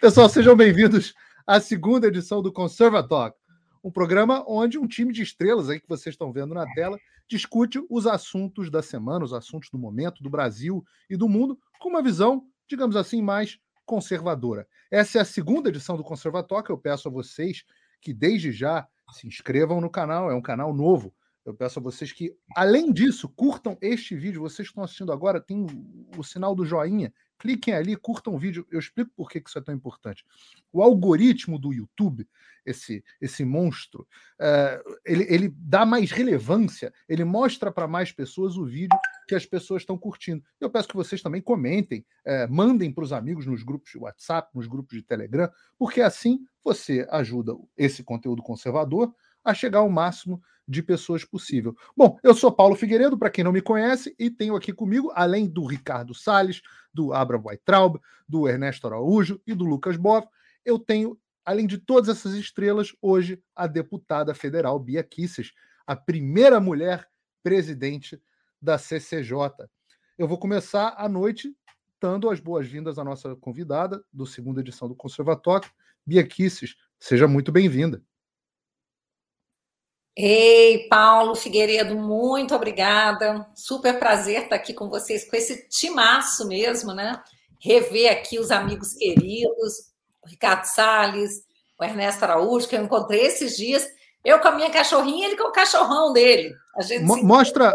Pessoal, sejam bem-vindos à segunda edição do ConservaTalk, um programa onde um time de estrelas aí que vocês estão vendo na tela discute os assuntos da semana, os assuntos do momento, do Brasil e do mundo, com uma visão, digamos assim, mais conservadora. Essa é a segunda edição do ConservaTalk. Eu peço a vocês que desde já se inscrevam no canal, é um canal novo. Eu peço a vocês que, além disso, curtam este vídeo. Vocês estão assistindo agora, tem o sinal do joinha. Cliquem ali, curtam o vídeo. Eu explico por que isso é tão importante. O algoritmo do YouTube, esse monstro, ele dá mais relevância, ele mostra para mais pessoas o vídeo que as pessoas estão curtindo. Eu peço que vocês também comentem, mandem para os amigos nos grupos de WhatsApp, nos grupos de Telegram, porque assim você ajuda esse conteúdo conservador a chegar ao máximo de pessoas possível. Bom, eu sou Paulo Figueiredo, para quem não me conhece, e tenho aqui comigo, além do Ricardo Salles, do Abraham Weintraub, do Ernesto Araújo e do Lucas Boff, eu tenho, além de todas essas estrelas, hoje a deputada federal Bia Kicis, a primeira mulher presidente da CCJ. Eu vou começar a noite dando as boas-vindas à nossa convidada do segunda edição do ConservaTalk, Bia Kicis. Seja muito bem-vinda. Ei, Paulo Figueiredo, muito obrigada. Super prazer estar aqui com vocês, com esse timaço mesmo, né? Rever aqui os amigos queridos, o Ricardo Salles, o Ernesto Araújo, que eu encontrei esses dias. Eu com a minha cachorrinha, ele com o cachorrão dele. A gente mostra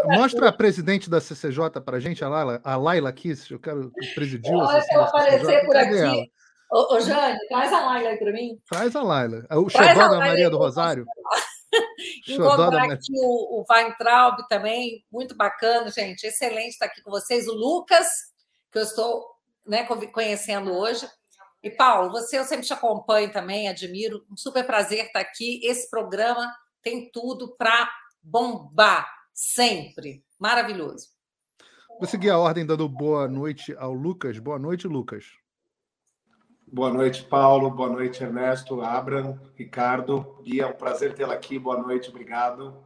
a presidente da CCJ para a gente, a Laila Kiss. Eu quero presidir. Olha que ela aparecer por aqui. Ô, Jane, traz a Laila aí para mim. Traz a Laila. O xodó da Maria do Rosário. Encontrar aqui o Weintraub também, muito bacana, gente, excelente estar aqui com vocês, o Lucas, que eu estou, né, conhecendo hoje, e Paulo, eu sempre te acompanho também, admiro, um super prazer estar aqui, esse programa tem tudo para bombar, sempre, maravilhoso. Vou seguir a ordem dando boa noite ao Lucas. Boa noite, Lucas. Boa noite, Paulo. Boa noite, Ernesto, Abraham, Ricardo. Bia, é um prazer tê-la aqui. Boa noite, obrigado.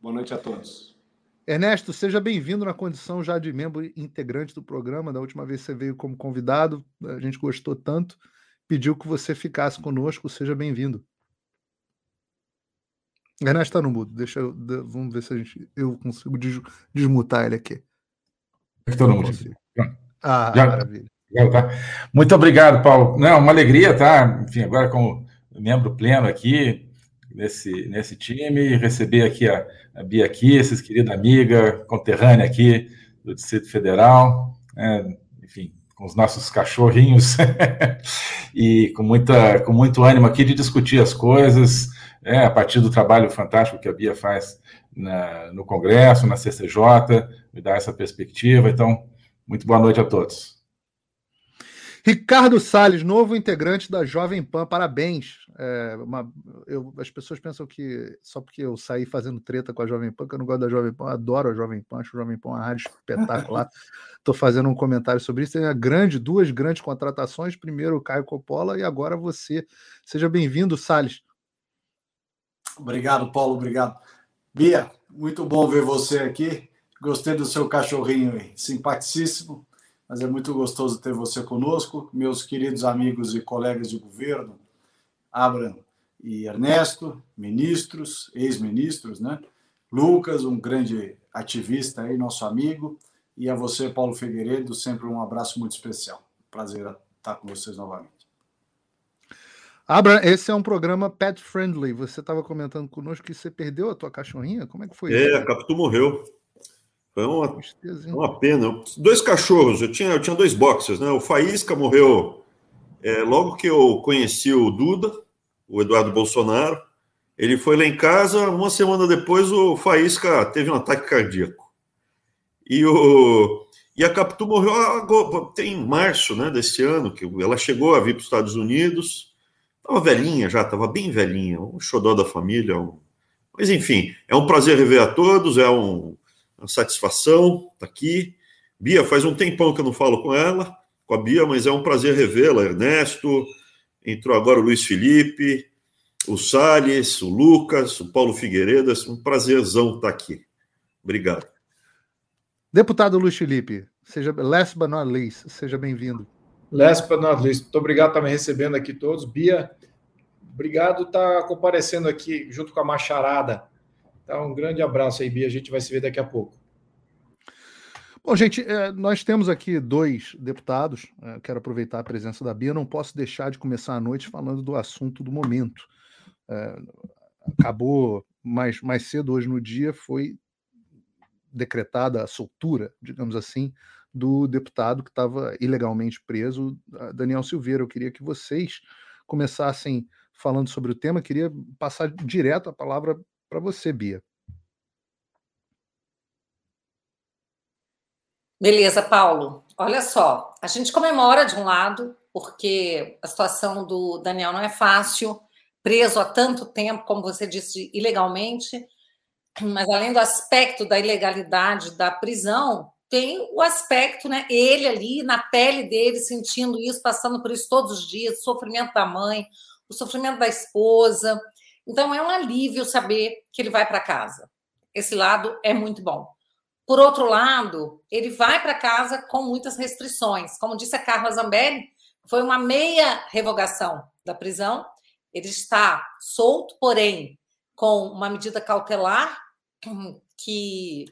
Boa noite a todos. Ernesto, seja bem-vindo na condição já de membro integrante do programa. Da última vez você veio como convidado, a gente gostou tanto, pediu que você ficasse conosco. Seja bem-vindo. Ernesto está no mudo. Vamos ver se eu consigo desmutar ele aqui. Estou no mudo. Ah, maravilha. Muito obrigado, Paulo. Não, uma alegria, tá? Enfim, agora como membro pleno aqui nesse time, receber aqui a Bia Kicis, querida amiga, conterrânea aqui do Distrito Federal, enfim, com os nossos cachorrinhos e com muito ânimo aqui de discutir as coisas, a partir do trabalho fantástico que a Bia faz no Congresso, na CCJ, me dá essa perspectiva. Então, muito boa noite a todos. Ricardo Salles, novo integrante da Jovem Pan, parabéns. As pessoas pensam que só porque eu saí fazendo treta com a Jovem Pan, que eu não gosto da Jovem Pan, eu adoro a Jovem Pan, acho a Jovem Pan uma rádio espetacular. Estou fazendo um comentário sobre isso. Tem duas grandes contratações, primeiro o Caio Coppola e agora você. Seja bem-vindo, Salles. Obrigado, Paulo, obrigado. Bia, muito bom ver você aqui. Gostei do seu cachorrinho aí, simpaticíssimo. Mas é muito gostoso ter você conosco, meus queridos amigos e colegas de governo, Abraham e Ernesto, ministros, ex-ministros, né? Lucas, um grande ativista aí, nosso amigo, e a você, Paulo Figueiredo, sempre um abraço muito especial. Prazer estar com vocês novamente. Abraham, esse é um programa pet-friendly. Você estava comentando conosco que você perdeu a tua cachorrinha? Como é que foi isso? A Capitu morreu. Foi uma pena. Dois cachorros, eu tinha dois boxers, né? O Faísca morreu logo que eu conheci o Duda, o Eduardo Bolsonaro. Ele foi lá em casa, uma semana depois o Faísca teve um ataque cardíaco. E a Capitu morreu em março, né, desse ano, que ela chegou a vir para os Estados Unidos. Estava velhinha já, estava bem velhinha, um xodó da família. Mas enfim, é um prazer rever a todos, uma satisfação estar aqui. Bia, faz um tempão que eu não falo com a Bia, mas é um prazer revê-la. Ernesto, entrou agora o Luiz Felipe, o Salles, o Lucas, o Paulo Figueiredo. É um prazerzão estar aqui. Obrigado. Deputado Luiz Felipe, last but not least, seja bem-vindo. Last but not least, muito obrigado, tá me recebendo aqui todos. Bia, obrigado, tá comparecendo aqui junto com a Macharada. Tá, um grande abraço aí, Bia, a gente vai se ver daqui a pouco. Bom, gente, nós temos aqui dois deputados, quero aproveitar a presença da Bia, não posso deixar de começar a noite falando do assunto do momento. Acabou mais cedo hoje no dia, foi decretada a soltura, digamos assim, do deputado que estava ilegalmente preso, Daniel Silveira. Eu queria que vocês começassem falando sobre o tema, queria passar direto a palavra para você, Bia. Beleza, Paulo. Olha só, a gente comemora de um lado, porque a situação do Daniel não é fácil, preso há tanto tempo, como você disse, ilegalmente, mas além do aspecto da ilegalidade da prisão, tem o aspecto, né? Ele ali, na pele dele, sentindo isso, passando por isso todos os dias, o sofrimento da mãe, o sofrimento da esposa. Então, é um alívio saber que ele vai para casa. Esse lado é muito bom. Por outro lado, ele vai para casa com muitas restrições. Como disse a Carla Zambelli, foi uma meia revogação da prisão. Ele está solto, porém, com uma medida cautelar que...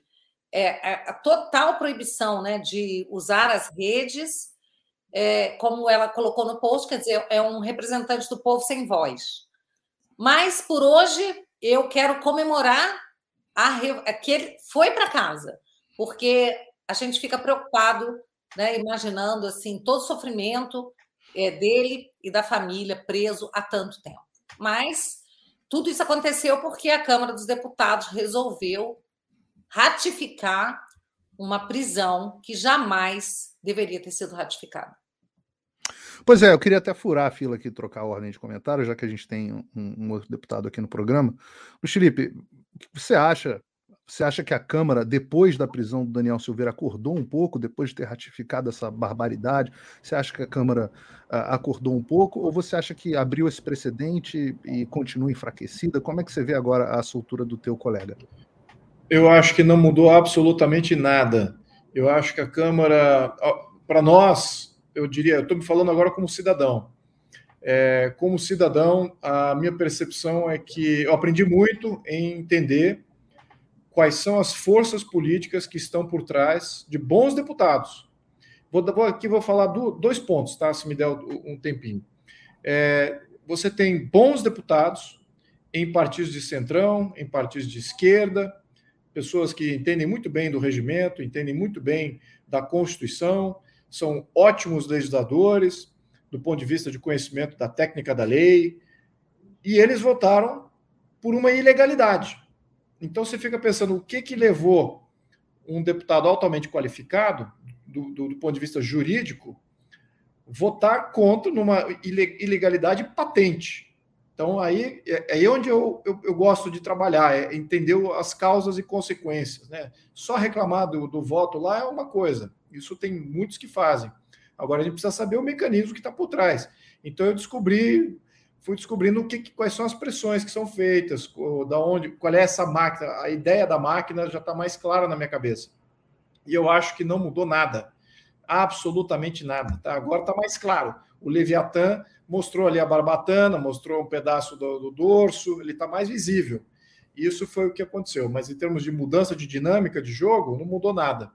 a total proibição, né, de usar as redes, como ela colocou no post, quer dizer, é um representante do povo sem voz. Mas, por hoje, eu quero comemorar que ele foi para casa, porque a gente fica preocupado, né, imaginando assim, todo o sofrimento dele e da família preso há tanto tempo. Mas tudo isso aconteceu porque a Câmara dos Deputados resolveu ratificar uma prisão que jamais deveria ter sido ratificada. Pois é, eu queria até furar a fila aqui, trocar a ordem de comentários, já que a gente tem um outro deputado aqui no programa. Luiz Felipe, o que você acha? Você acha que a Câmara, depois da prisão do Daniel Silveira, acordou um pouco, depois de ter ratificado essa barbaridade? Você acha que a Câmara acordou um pouco? Ou você acha que abriu esse precedente e continua enfraquecida? Como é que você vê agora a soltura do teu colega? Eu acho que não mudou absolutamente nada. Eu acho que a Câmara, para nós, eu diria, eu estou me falando agora como cidadão. Como cidadão, a minha percepção é que eu aprendi muito em entender quais são as forças políticas que estão por trás de bons deputados. Vou falar dois pontos, tá? Se me der um tempinho. Você tem bons deputados em partidos de centrão, em partidos de esquerda, pessoas que entendem muito bem do regimento, entendem muito bem da Constituição, são ótimos legisladores, do ponto de vista de conhecimento da técnica da lei, e eles votaram por uma ilegalidade. Então, você fica pensando, o que levou um deputado altamente qualificado, do ponto de vista jurídico, votar contra uma ilegalidade patente? Então, aí é onde eu gosto de trabalhar, é entender as causas e consequências, né? Só reclamar do voto lá é uma coisa, isso tem muitos que fazem. Agora, a gente precisa saber o mecanismo que está por trás. Então, eu fui descobrindo quais são as pressões que são feitas, qual é essa máquina, a ideia da máquina já está mais clara na minha cabeça. E eu acho que não mudou nada, absolutamente nada, tá? Agora está mais claro. O Leviatã mostrou ali a barbatana, mostrou um pedaço do dorso, ele está mais visível. Isso foi o que aconteceu. Mas em termos de mudança de dinâmica de jogo, não mudou nada.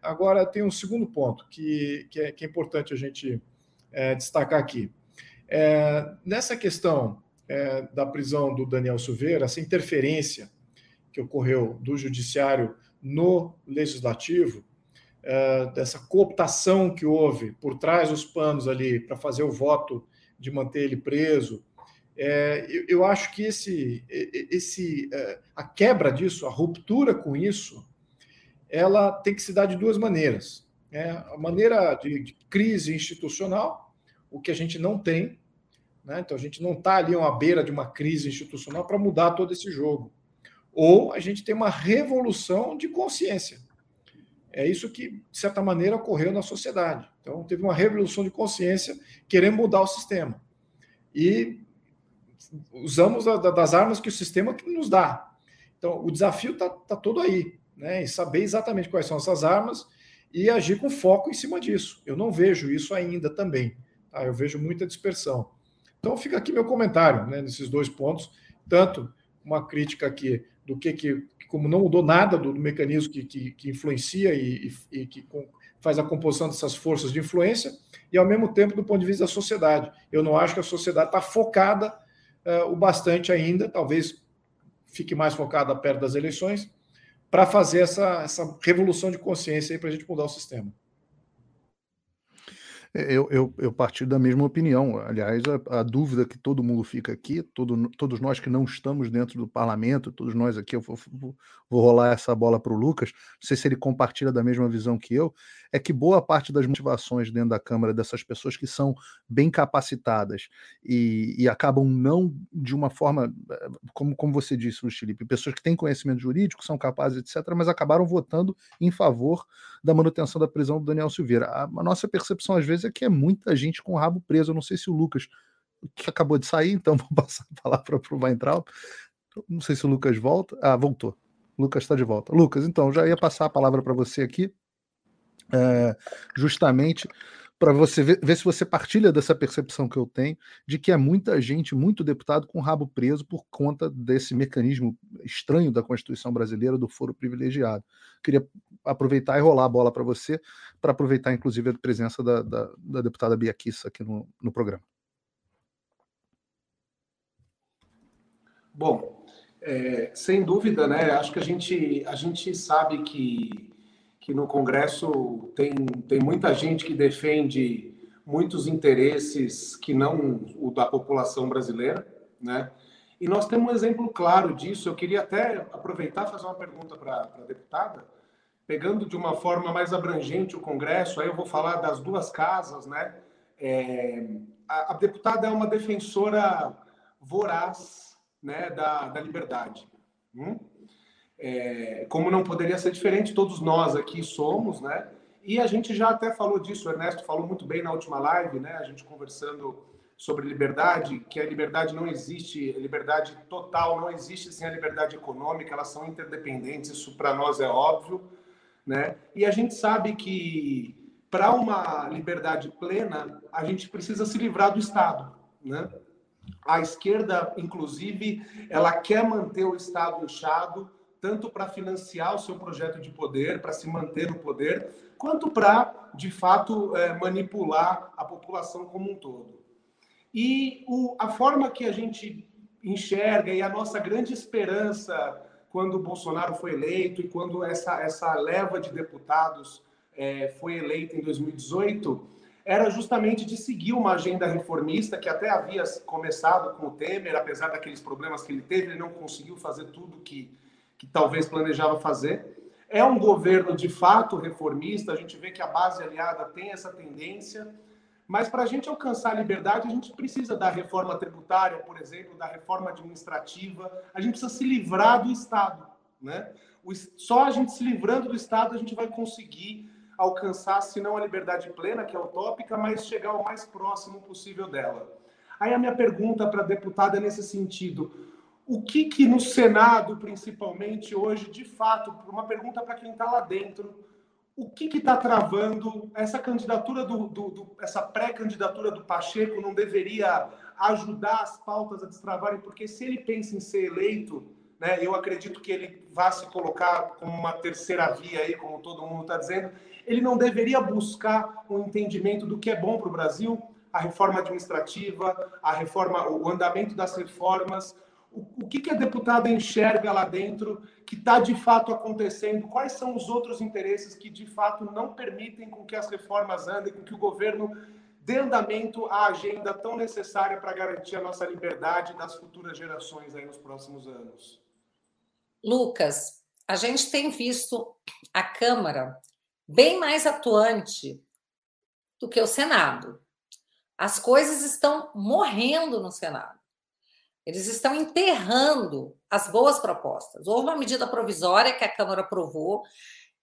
Agora, tem um segundo ponto que é importante a gente destacar aqui. Nessa questão da prisão do Daniel Silveira, essa interferência que ocorreu do Judiciário no Legislativo, dessa cooptação que houve por trás dos panos ali para fazer o voto de manter ele preso, eu acho que a quebra disso, a ruptura com isso, ela tem que se dar de duas maneiras, né? A maneira de crise institucional, o que a gente não tem, né? Então a gente não está ali à beira de uma crise institucional para mudar todo esse jogo, ou a gente tem uma revolução de consciência. É isso que, de certa maneira, ocorreu na sociedade. Então, teve uma revolução de consciência querendo mudar o sistema. E usamos das armas que o sistema nos dá. Então, o desafio está todo aí, né? Em saber exatamente quais são essas armas e agir com foco em cima disso. Eu não vejo isso ainda também. Tá? Eu vejo muita dispersão. Então fica aqui meu comentário, né, nesses dois pontos. Tanto uma crítica aqui do que como não mudou nada do mecanismo que influencia e que faz a composição dessas forças de influência, e ao mesmo tempo do ponto de vista da sociedade. Eu não acho que a sociedade está focada o bastante ainda, talvez fique mais focada perto das eleições, para fazer essa revolução de consciência para a gente mudar o sistema. Eu partilho da mesma opinião. Aliás, a dúvida que todo mundo fica aqui, todos nós que não estamos dentro do parlamento, todos nós aqui, eu vou rolar essa bola para o Lucas, não sei se ele compartilha da mesma visão que eu, é que boa parte das motivações dentro da Câmara dessas pessoas que são bem capacitadas e acabam não de uma forma, como você disse, Luiz Felipe, pessoas que têm conhecimento jurídico, são capazes, etc., mas acabaram votando em favor da manutenção da prisão do Daniel Silveira. A nossa percepção, às vezes, é que é muita gente com o rabo preso. Eu não sei se o Lucas, que acabou de sair, então vou passar a palavra para o Weintraub. Não sei se o Lucas volta. Ah, voltou. O Lucas está de volta. Lucas, então, já ia passar a palavra para você aqui, justamente para você ver se você partilha dessa percepção que eu tenho, de que é muita gente, muito deputado com o rabo preso por conta desse mecanismo estranho da Constituição brasileira do foro privilegiado. Queria aproveitar e rolar a bola para você, para aproveitar, inclusive, a presença da deputada Bia Kicis aqui no programa. Bom, sem dúvida, né? Acho que a gente sabe que no Congresso tem muita gente que defende muitos interesses que não o da população brasileira, né? E nós temos um exemplo claro disso. Eu queria até aproveitar e fazer uma pergunta para a deputada, pegando de uma forma mais abrangente o Congresso, aí eu vou falar das duas casas, né? A deputada é uma defensora voraz, né, da liberdade. Como não poderia ser diferente, todos nós aqui somos, né? E a gente já até falou disso, o Ernesto falou muito bem na última live, né? A gente conversando sobre liberdade, que a liberdade não existe, a liberdade total não existe sem a liberdade econômica, elas são interdependentes, isso para nós é óbvio, né? E a gente sabe que para uma liberdade plena, a gente precisa se livrar do Estado, né? A esquerda, inclusive, ela quer manter o Estado inchado, tanto para financiar o seu projeto de poder, para se manter no poder, quanto para, de fato, manipular a população como um todo. E a forma que a gente enxerga e a nossa grande esperança quando o Bolsonaro foi eleito e quando essa leva de deputados foi eleita em 2018, era justamente de seguir uma agenda reformista que até havia começado com o Temer, apesar daqueles problemas que ele teve, ele não conseguiu fazer tudo que talvez planejava fazer. É um governo, de fato, reformista. A gente vê que a base aliada tem essa tendência, mas para a gente alcançar a liberdade, a gente precisa da reforma tributária, por exemplo, da reforma administrativa. A gente precisa se livrar do Estado, né? Só a gente se livrando do Estado, a gente vai conseguir alcançar, se não a liberdade plena, que é utópica, mas chegar o mais próximo possível dela. Aí a minha pergunta para a deputada é nesse sentido. O que no Senado, principalmente hoje, de fato, uma pergunta para quem está lá dentro, o que está travando essa candidatura essa pré-candidatura do Pacheco? Não deveria ajudar as pautas a destravarem? Porque se ele pensa em ser eleito, né, eu acredito que ele vá se colocar como uma terceira via, aí, como todo mundo está dizendo, ele não deveria buscar um entendimento do que é bom para o Brasil? A reforma administrativa, o andamento das reformas. O que a deputada enxerga lá dentro que está, de fato, acontecendo? Quais são os outros interesses que, de fato, não permitem com que as reformas andem, com que o governo dê andamento à agenda tão necessária para garantir a nossa liberdade das futuras gerações aí nos próximos anos? Lucas, a gente tem visto a Câmara bem mais atuante do que o Senado. As coisas estão morrendo no Senado. Eles estão enterrando as boas propostas. Houve uma medida provisória que a Câmara aprovou,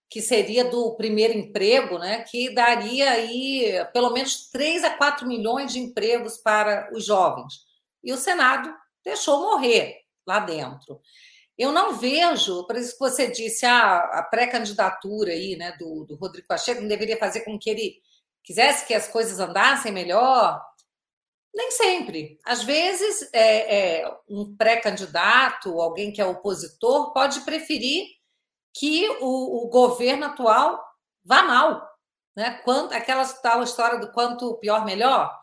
que seria do primeiro emprego, né, que daria aí pelo menos 3 a 4 milhões de empregos para os jovens. E o Senado deixou morrer lá dentro. Eu não vejo, por isso que você disse, a pré-candidatura aí, né, do Rodrigo Pacheco não deveria fazer com que ele quisesse que as coisas andassem melhor? Nem sempre. Às vezes, um pré-candidato, alguém que é opositor, pode preferir que o governo atual vá mal. Né? Aquela tal história do quanto pior, melhor.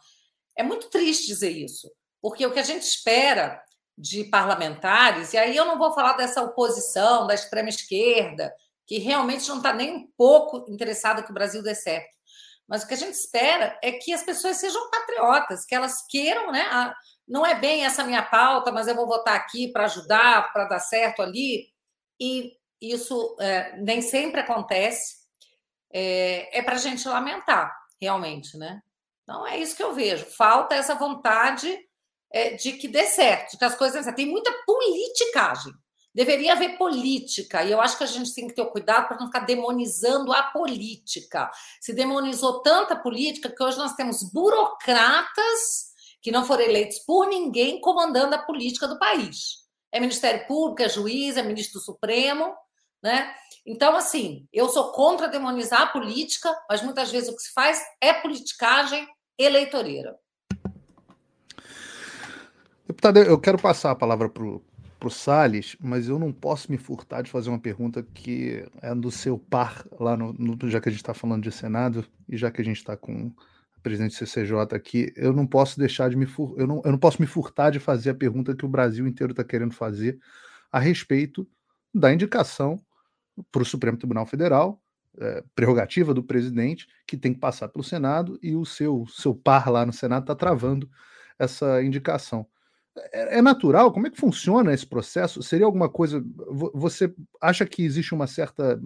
É muito triste dizer isso, porque o que a gente espera de parlamentares, e aí eu não vou falar dessa oposição, da extrema-esquerda, que realmente não está nem um pouco interessada que o Brasil dê certo. Mas o que a gente espera é que as pessoas sejam patriotas, que elas queiram, né? Não é bem essa minha pauta, mas eu vou votar aqui para ajudar, para dar certo ali. E isso nem sempre acontece. É para a gente lamentar, realmente, né? Então, é isso que eu vejo. Falta essa vontade de que dê certo, de que as coisas... Tem muita politicagem. Deveria haver política, e eu acho que a gente tem que ter o cuidado para não ficar demonizando a política. Se demonizou tanta política que hoje nós temos burocratas que não foram eleitos por ninguém comandando a política do país. É Ministério Público, é juiz, é ministro Supremo, né? Então, assim, eu sou contra demonizar a política, mas muitas vezes o que se faz é politicagem eleitoreira. Deputada, eu quero passar a palavra para o Salles, mas eu não posso me furtar de fazer uma pergunta que é do seu par, lá já que a gente está falando de Senado, e já que a gente está com a presidente do CCJ aqui, eu não posso me furtar de fazer a pergunta que o Brasil inteiro está querendo fazer a respeito da indicação para o Supremo Tribunal Federal, prerrogativa do presidente, que tem que passar pelo Senado, e o seu par lá no Senado está travando essa indicação. É natural? Como é que funciona esse processo? Seria alguma coisa... Você acha que existe uma certa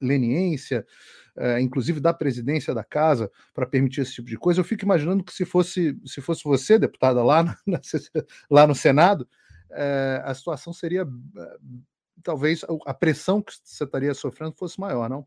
leniência, inclusive da presidência da casa, para permitir esse tipo de coisa? Eu fico imaginando que se fosse você, deputada, lá no Senado, a situação seria... Talvez a pressão que você estaria sofrendo fosse maior, não?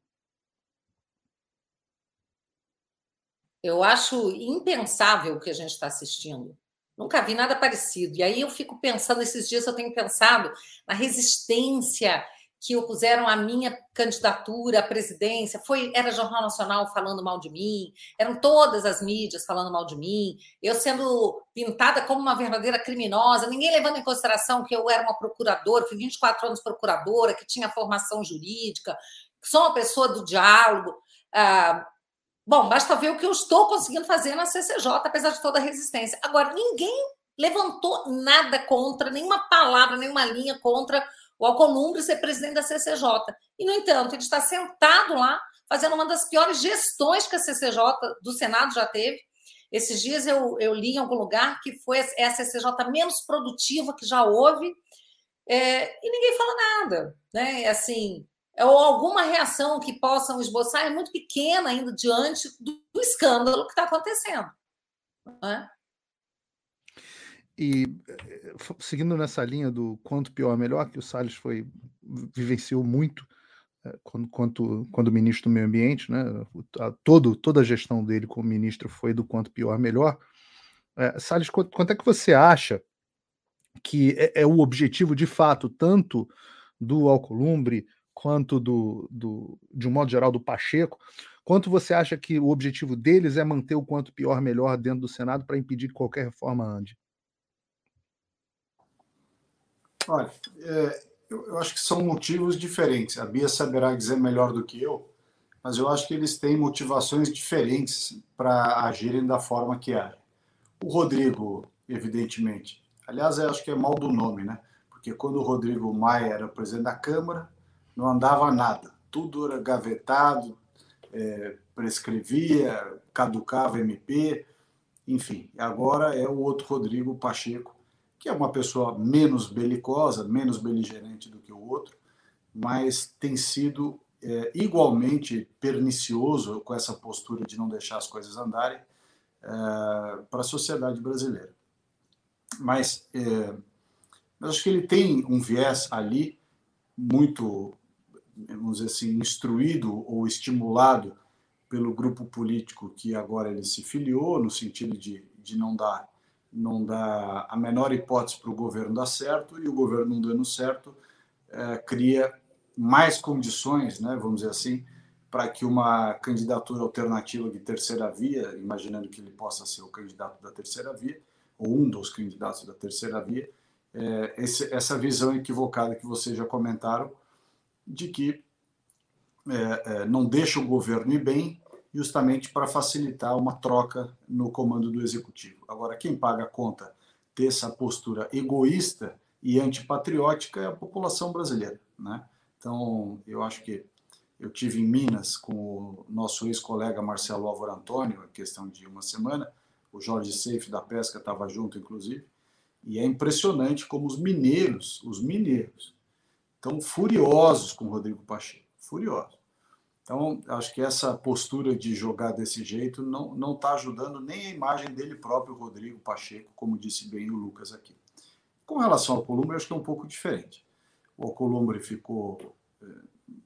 Eu acho impensável o que a gente está assistindo. Nunca vi nada parecido. E aí eu fico pensando, esses dias eu tenho pensado na resistência que opuseram à minha candidatura à presidência. Era Jornal Nacional falando mal de mim, eram todas as mídias falando mal de mim, eu sendo pintada como uma verdadeira criminosa, ninguém levando em consideração que eu era uma procuradora, fui 24 anos procuradora, que tinha formação jurídica, que sou uma pessoa do diálogo. Bom, basta ver o que eu estou conseguindo fazer na CCJ, apesar de toda a resistência. Agora, ninguém levantou nada contra, nenhuma palavra, nenhuma linha contra o Alcolumbre ser presidente da CCJ. E, no entanto, ele está sentado lá, fazendo uma das piores gestões que a CCJ do Senado já teve. Esses dias eu li em algum lugar que é a CCJ menos produtiva que já houve, e ninguém fala nada, né? Assim... ou alguma reação que possam esboçar é muito pequena ainda diante do escândalo que está acontecendo. Né? E, seguindo nessa linha do quanto pior melhor, que o Salles vivenciou muito quando ministro do Meio Ambiente, né? Toda a gestão dele como ministro foi do quanto pior melhor. Salles, quanto é que você acha que é o objetivo, de fato, tanto do Alcolumbre quanto de um modo geral, do Pacheco? Quanto você acha que o objetivo deles é manter o quanto pior melhor dentro do Senado para impedir que qualquer reforma ande? Olha, eu acho que são motivos diferentes. A Bia saberá dizer melhor do que eu, mas eu acho que eles têm motivações diferentes para agirem da forma que agem. O Rodrigo, evidentemente. Aliás, eu acho que é mal do nome, né? Porque quando o Rodrigo Maia era presidente da Câmara, não andava nada, tudo era gavetado, prescrevia, caducava MP, enfim. Agora é o outro Rodrigo Pacheco, que é uma pessoa menos belicosa, menos beligerante do que o outro, mas tem sido igualmente pernicioso com essa postura de não deixar as coisas andarem para a sociedade brasileira. Mas acho que ele tem um viés ali muito, vamos dizer assim, instruído ou estimulado pelo grupo político que agora ele se filiou, no sentido de não dar não dá a menor hipótese para o governo dar certo, e o governo não dando certo cria mais condições, né, vamos dizer assim, para que uma candidatura alternativa de terceira via, imaginando que ele possa ser o candidato da terceira via, ou um dos candidatos da terceira via, essa visão equivocada que vocês já comentaram, de que não deixa o governo ir bem, justamente para facilitar uma troca no comando do executivo. Agora, quem paga a conta dessa postura egoísta e antipatriótica é a população brasileira, né? Então, eu acho que eu tive em Minas com o nosso ex-colega Marcelo Álvaro Antônio, a questão de uma semana, o Jorge Seife da Pesca estava junto, inclusive, e é impressionante como os mineiros, estão furiosos com o Rodrigo Pacheco, furiosos. Então, acho que essa postura de jogar desse jeito não está ajudando nem a imagem dele próprio, Rodrigo Pacheco, como disse bem o Lucas aqui. Com relação ao Alcolumbre, acho que é um pouco diferente. O Alcolumbre ficou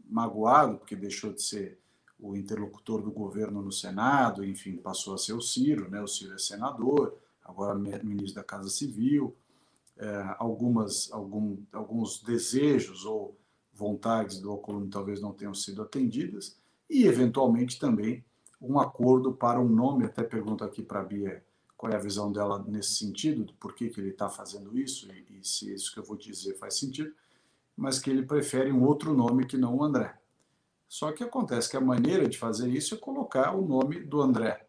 magoado, porque deixou de ser o interlocutor do governo no Senado, enfim, passou a ser o Ciro, né? O Ciro é senador, agora ministro da Casa Civil, alguns desejos ou vontades do Alcolumbre talvez não tenham sido atendidas, e eventualmente também um acordo para um nome. Até pergunto aqui para a Bia qual é a visão dela nesse sentido, do porquê que ele está fazendo isso, e se isso que eu vou dizer faz sentido, mas que ele prefere um outro nome que não o André. Só que acontece que a maneira de fazer isso é colocar o nome do André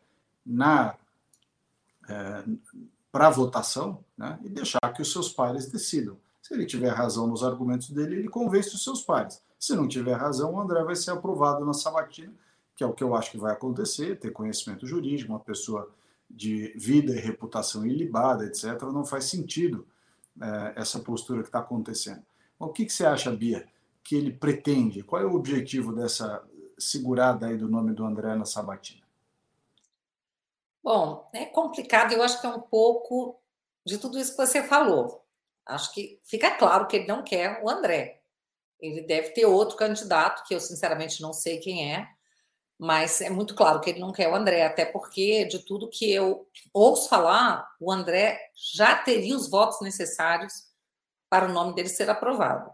para votação, né, e deixar que os seus pares decidam. Se ele tiver razão nos argumentos dele, ele convence os seus pares. Se não tiver razão, o André vai ser aprovado na sabatina, que é o que eu acho que vai acontecer, ter conhecimento jurídico, uma pessoa de vida e reputação ilibada, etc. Não faz sentido essa postura que está acontecendo. O que você acha, Bia, que ele pretende? Qual é o objetivo dessa segurada aí do nome do André na sabatina? Bom, é complicado, eu acho que é um pouco de tudo isso que você falou. Acho que fica claro que ele não quer o André. Ele deve ter outro candidato, que eu sinceramente não sei quem é, mas é muito claro que ele não quer o André, até porque, de tudo que eu ouço falar, o André já teria os votos necessários para o nome dele ser aprovado.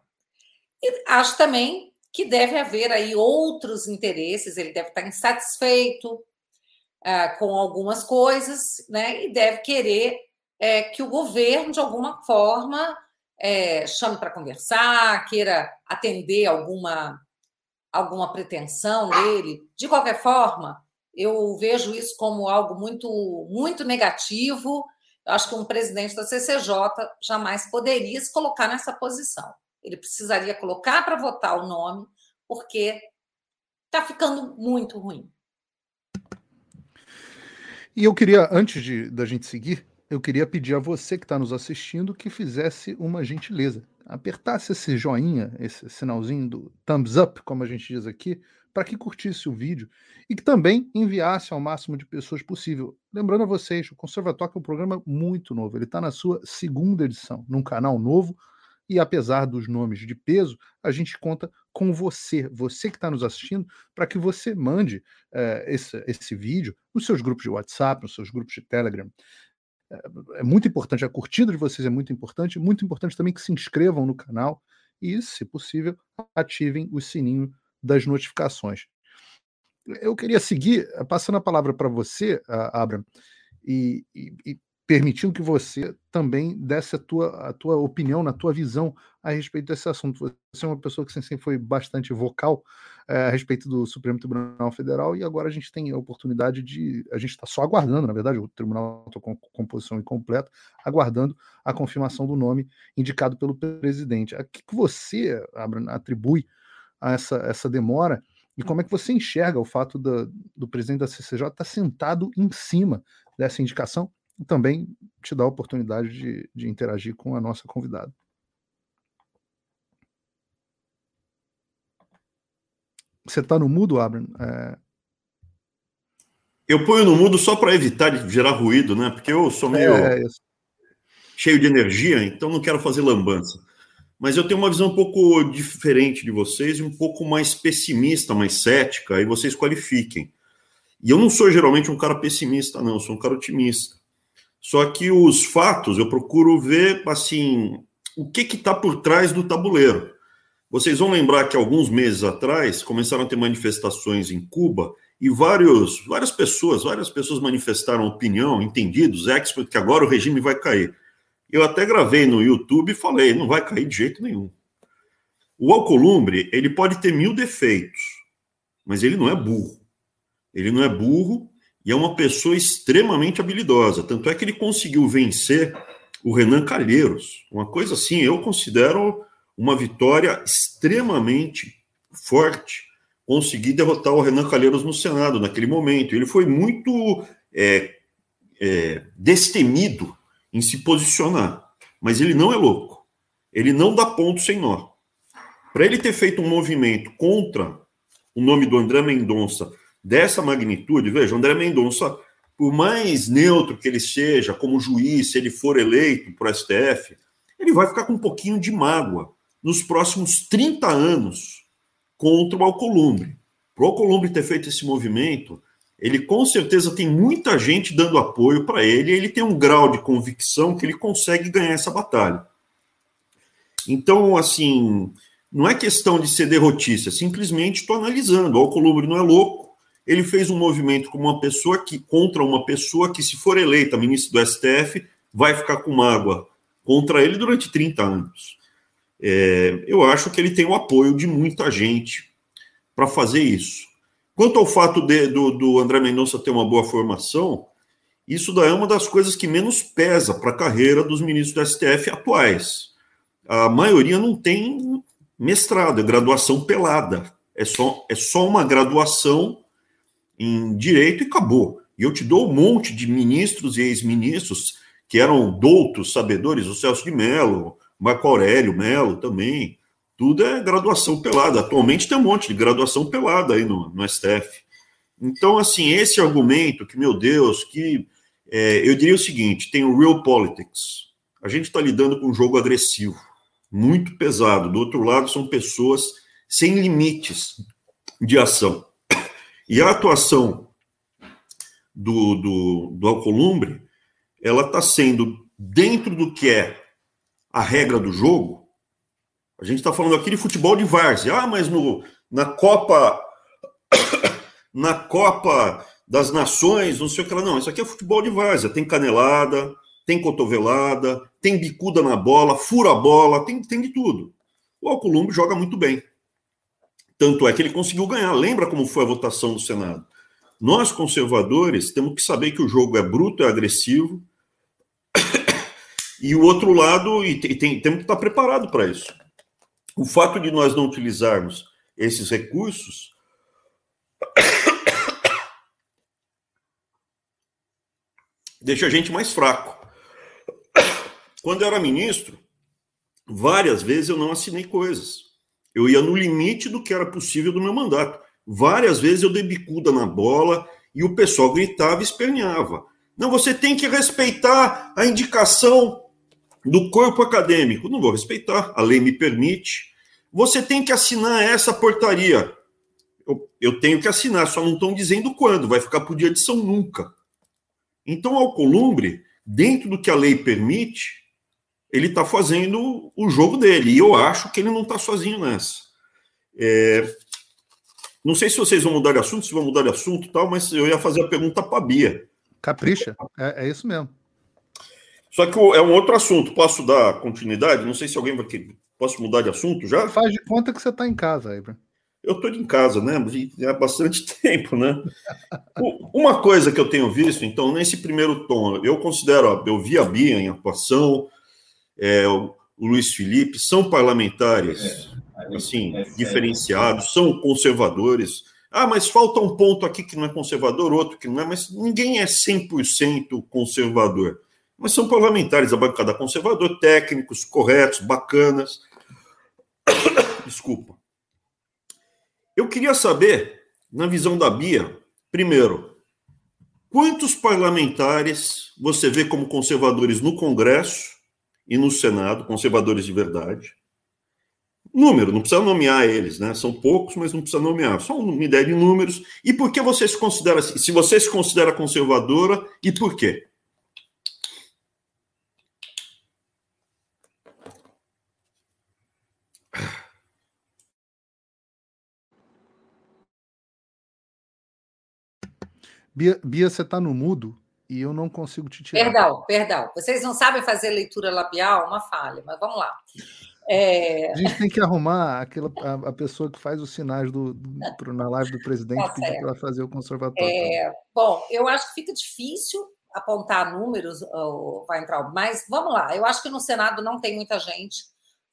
E acho também que deve haver aí outros interesses, ele deve estar insatisfeito com algumas coisas, né, e deve querer que o governo, de alguma forma, chame para conversar, queira atender alguma pretensão dele. De qualquer forma, eu vejo isso como algo muito, muito negativo. Eu acho que um presidente da CCJ jamais poderia se colocar nessa posição. Ele precisaria colocar para votar o nome, porque está ficando muito ruim. E eu queria, antes da gente seguir, eu queria pedir a você que está nos assistindo que fizesse uma gentileza. Apertasse esse joinha, esse sinalzinho do thumbs up, como a gente diz aqui, para que curtisse o vídeo e que também enviasse ao máximo de pessoas possível. Lembrando a vocês, o ConservaTalk é um programa muito novo, ele está na sua segunda edição, num canal novo, e apesar dos nomes de peso, a gente conta com você que está nos assistindo, para que você mande esse vídeo nos seus grupos de WhatsApp, nos seus grupos de Telegram. É muito importante, a curtida de vocês é muito importante também que se inscrevam no canal e, se possível, ativem o sininho das notificações. Eu queria seguir passando a palavra para você, Abraham, e permitindo que você também desse a tua opinião, na tua visão a respeito desse assunto. Você é uma pessoa que sempre foi bastante vocal a respeito do Supremo Tribunal Federal, e agora a gente tem a oportunidade a gente está só aguardando, na verdade, o tribunal está com composição incompleta, aguardando a confirmação do nome indicado pelo presidente. O que você, Abraham, atribui a essa demora, e como é que você enxerga o fato do presidente da CCJ estar sentado em cima dessa indicação, e também te dá a oportunidade de interagir com a nossa convidada. Você está no mudo, Abraham? Eu ponho no mudo só para evitar de gerar ruído, né? Porque eu sou meio cheio de energia, então não quero fazer lambança. Mas eu tenho uma visão um pouco diferente de vocês, um pouco mais pessimista, mais cética, e vocês qualifiquem. E eu não sou geralmente um cara pessimista, não, eu sou um cara otimista. Só que os fatos, eu procuro ver, assim, o que está por trás do tabuleiro. Vocês vão lembrar que alguns meses atrás começaram a ter manifestações em Cuba e várias pessoas manifestaram opinião, entendidos, experts, que agora o regime vai cair. Eu até gravei no YouTube e falei, não vai cair de jeito nenhum. O Alcolumbre, ele pode ter 1000 defeitos, mas ele não é burro. Ele não é burro e é uma pessoa extremamente habilidosa. Tanto é que ele conseguiu vencer o Renan Calheiros. Uma coisa assim, eu considero uma vitória extremamente forte. Conseguir derrotar o Renan Calheiros no Senado naquele momento. Ele foi muito destemido em se posicionar. Mas ele não é louco. Ele não dá ponto sem nó. Para ele ter feito um movimento contra o nome do André Mendonça dessa magnitude, veja, André Mendonça, por mais neutro que ele seja, como juiz, se ele for eleito para o STF, ele vai ficar com um pouquinho de mágoa nos próximos 30 anos contra o Alcolumbre. Para o Alcolumbre ter feito esse movimento, ele com certeza tem muita gente dando apoio para ele, e ele tem um grau de convicção que ele consegue ganhar essa batalha. Então, assim, não é questão de ser derrotista, simplesmente estou analisando. O Alcolumbre não é louco. Ele fez um movimento com uma pessoa que, contra uma pessoa que, se for eleita ministro do STF, vai ficar com mágoa contra ele durante 30 anos. Eu acho que ele tem o apoio de muita gente para fazer isso. Quanto ao fato do André Mendonça ter uma boa formação, isso daí é uma das coisas que menos pesa para a carreira dos ministros do STF atuais. A maioria não tem mestrado, é graduação pelada. É só uma graduação em direito e acabou. E eu te dou um monte de ministros e ex-ministros que eram doutos, sabedores, o Celso de Mello, Marco Aurélio Mello também, tudo é graduação pelada. Atualmente tem um monte de graduação pelada aí no STF. Então, assim, esse argumento que, meu Deus, eu diria o seguinte, tem o real politics. A gente está lidando com um jogo agressivo, muito pesado. Do outro lado, são pessoas sem limites de ação. E a atuação do Alcolumbre, ela está sendo dentro do que é a regra do jogo. A gente está falando aqui de futebol de várzea. Ah, mas na Copa das Nações, não sei o que lá. Não, isso aqui é futebol de várzea. Tem canelada, tem cotovelada, tem bicuda na bola, fura a bola, tem de tudo. O Alcolumbre joga muito bem. Tanto é que ele conseguiu ganhar. Lembra como foi a votação do Senado? Nós, conservadores, temos que saber que o jogo é bruto, é agressivo. E o outro lado, temos que estar preparado para isso. O fato de nós não utilizarmos esses recursos deixa a gente mais fraco. Quando eu era ministro, várias vezes eu não assinei coisas. Eu ia no limite do que era possível do meu mandato. Várias vezes eu dei bicuda na bola e o pessoal gritava e esperneava. Não, você tem que respeitar a indicação do corpo acadêmico. Não vou respeitar, a lei me permite. Você tem que assinar essa portaria. Eu tenho que assinar, só não estão dizendo quando, vai ficar por dia de São nunca. Então, o Alcolumbre, dentro do que a lei permite, ele está fazendo o jogo dele, e eu acho que ele não está sozinho nessa. Não sei se vocês vão mudar de assunto, tal, mas eu ia fazer a pergunta para a Bia. Capricha, é isso mesmo. Só que é um outro assunto, posso dar continuidade? Não sei se alguém vai querer. Posso mudar de assunto já? Faz de conta que você está em casa, Abraham. Eu estou em casa, né? Há bastante tempo, né? Uma coisa que eu tenho visto, então, nesse primeiro tom, eu considero, eu vi a Bia em atuação, o Luiz Felipe, são parlamentares assim, diferenciados, são conservadores. Ah, mas falta um ponto aqui que não é conservador, outro que não é, mas ninguém é 100% conservador. Mas são parlamentares, a bancada conservadora, técnicos, corretos, bacanas. Desculpa. Eu queria saber, na visão da Bia, primeiro, quantos parlamentares você vê como conservadores no Congresso e no Senado, conservadores de verdade. Número, não precisa nomear eles, né? São poucos, mas não precisa nomear. Só uma ideia de números. E por que você se considera, se você se considera conservadora, e por quê? Bia, você está no mudo e eu não consigo te tirar. Perdão. Vocês não sabem fazer leitura labial? Uma falha, mas vamos lá. A gente tem que arrumar a pessoa que faz os sinais na live do presidente, pedir para fazer o conservatório. Bom, eu acho que fica difícil apontar números, Weintraub, mas vamos lá. Eu acho que no Senado não tem muita gente.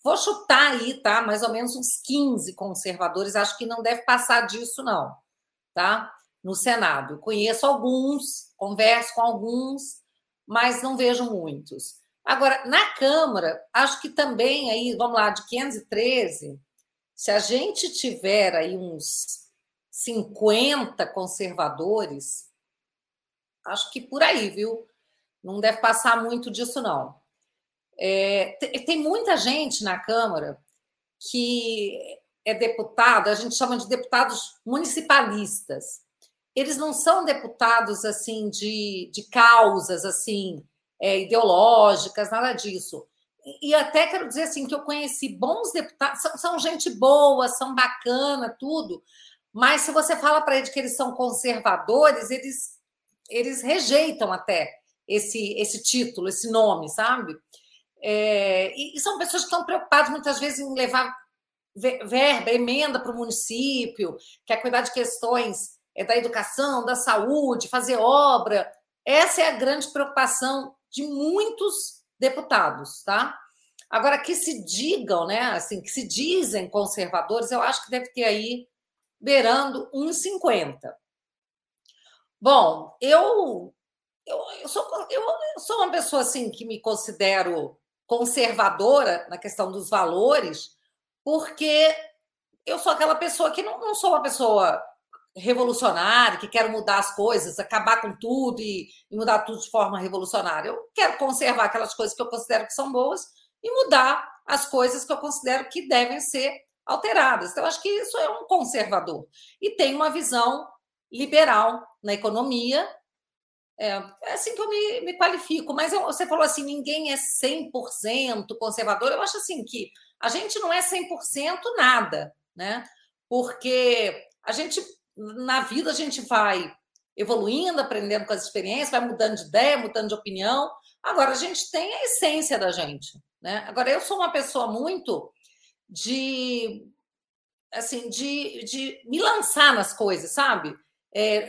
Vou chutar aí, tá? Mais ou menos uns 15 conservadores. Acho que não deve passar disso, não. Tá? No Senado. Conheço alguns, converso com alguns, mas não vejo muitos. Agora, na Câmara, acho que também aí, vamos lá, de 513, se a gente tiver aí uns 50 conservadores, acho que por aí, viu? Não deve passar muito disso, não. Tem muita gente na Câmara que é deputada, a gente chama de deputados municipalistas. Eles não são deputados assim de causas assim, ideológicas, nada disso. E até quero dizer assim, que eu conheci bons deputados, são gente boa, são bacana, tudo, mas se você fala para eles que eles são conservadores, eles rejeitam até esse título, esse nome, sabe? E são pessoas que estão preocupadas muitas vezes em levar verba, emenda para o município, quer cuidar de questões da educação, da saúde, fazer obra. Essa é a grande preocupação de muitos deputados, tá? Agora, que se digam, né, assim, que se dizem conservadores, eu acho que deve ter aí beirando 1,50. Bom, eu sou uma pessoa, assim, que me considero conservadora na questão dos valores, porque eu sou aquela pessoa que não sou uma pessoa revolucionário, que quero mudar as coisas, acabar com tudo e mudar tudo de forma revolucionária. Eu quero conservar aquelas coisas que eu considero que são boas e mudar as coisas que eu considero que devem ser alteradas. Então, eu acho que isso é um conservador. E tem uma visão liberal na economia. É assim que eu me qualifico. Mas você falou assim, ninguém é 100% conservador. Eu acho assim que a gente não é 100% nada, né? Porque a gente... Na vida a gente vai evoluindo, aprendendo com as experiências, vai mudando de ideia, mudando de opinião. Agora a gente tem a essência da gente, né? Agora eu sou uma pessoa muito de me lançar nas coisas, sabe?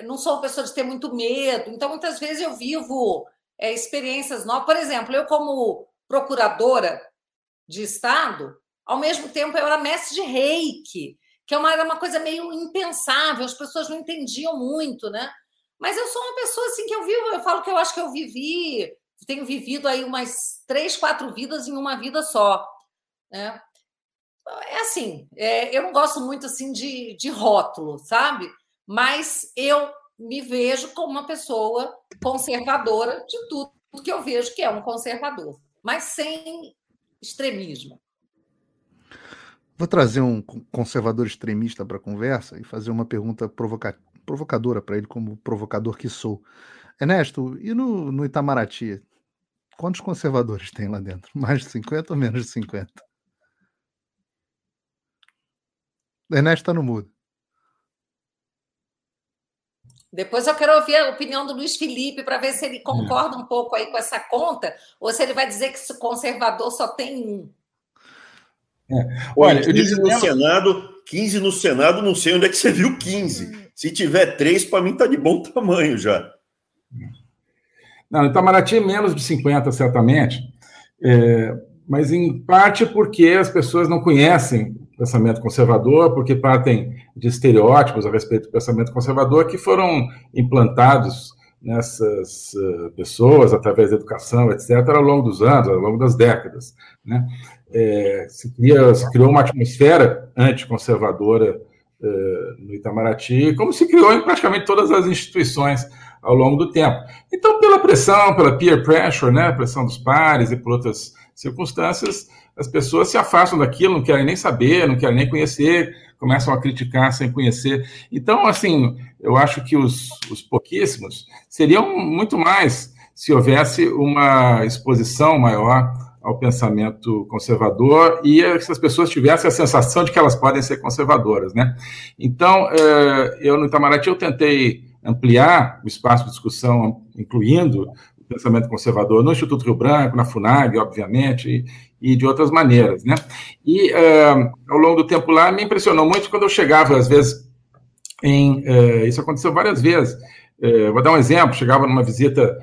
Não sou uma pessoa de ter muito medo. Então muitas vezes eu vivo experiências novas. Por exemplo, eu como procuradora de Estado, ao mesmo tempo eu era mestre de reiki, que era uma coisa meio impensável, as pessoas não entendiam muito, né? Mas eu sou uma pessoa assim que eu falo que eu acho que eu tenho vivido aí umas 3, 4 vidas em uma vida só, né? É assim, eu não gosto muito assim de rótulo, sabe? Mas eu me vejo como uma pessoa conservadora de tudo que eu vejo que é um conservador, mas sem extremismo. Vou trazer um conservador extremista para a conversa e fazer uma pergunta provocadora para ele, como provocador que sou. Ernesto, e no Itamaraty, quantos conservadores tem lá dentro? Mais de 50 ou menos de 50? Ernesto está no mudo. Depois eu quero ouvir a opinião do Luiz Felipe para ver se ele concorda um pouco aí com essa conta ou se ele vai dizer que esse conservador só tem um. Olha, 15 no Senado, 15 no Senado, não sei onde é que você viu 15. Se tiver 3, para mim está de bom tamanho já. Não, Itamaraty é menos de 50, certamente, mas em parte porque as pessoas não conhecem o pensamento conservador, porque partem de estereótipos a respeito do pensamento conservador que foram implantados nessas pessoas, através da educação, etc., ao longo dos anos, ao longo das décadas, né? Se criou uma atmosfera anticonservadora no Itamaraty, como se criou em praticamente todas as instituições ao longo do tempo. Então, pela pressão, pela peer pressure, né, pressão dos pares e por outras circunstâncias, as pessoas se afastam daquilo, não querem nem saber, não querem nem conhecer, começam a criticar sem conhecer. Então, assim, eu acho que os pouquíssimos seriam muito mais se houvesse uma exposição maior ao pensamento conservador e essas pessoas tivessem a sensação de que elas podem ser conservadoras, né? Então, eu no Itamaraty eu tentei ampliar o espaço de discussão, incluindo o pensamento conservador no Instituto Rio Branco, na FUNAG, obviamente, e de outras maneiras, né? E ao longo do tempo lá, me impressionou muito quando eu chegava, às vezes, isso aconteceu várias vezes. Vou dar um exemplo, chegava numa visita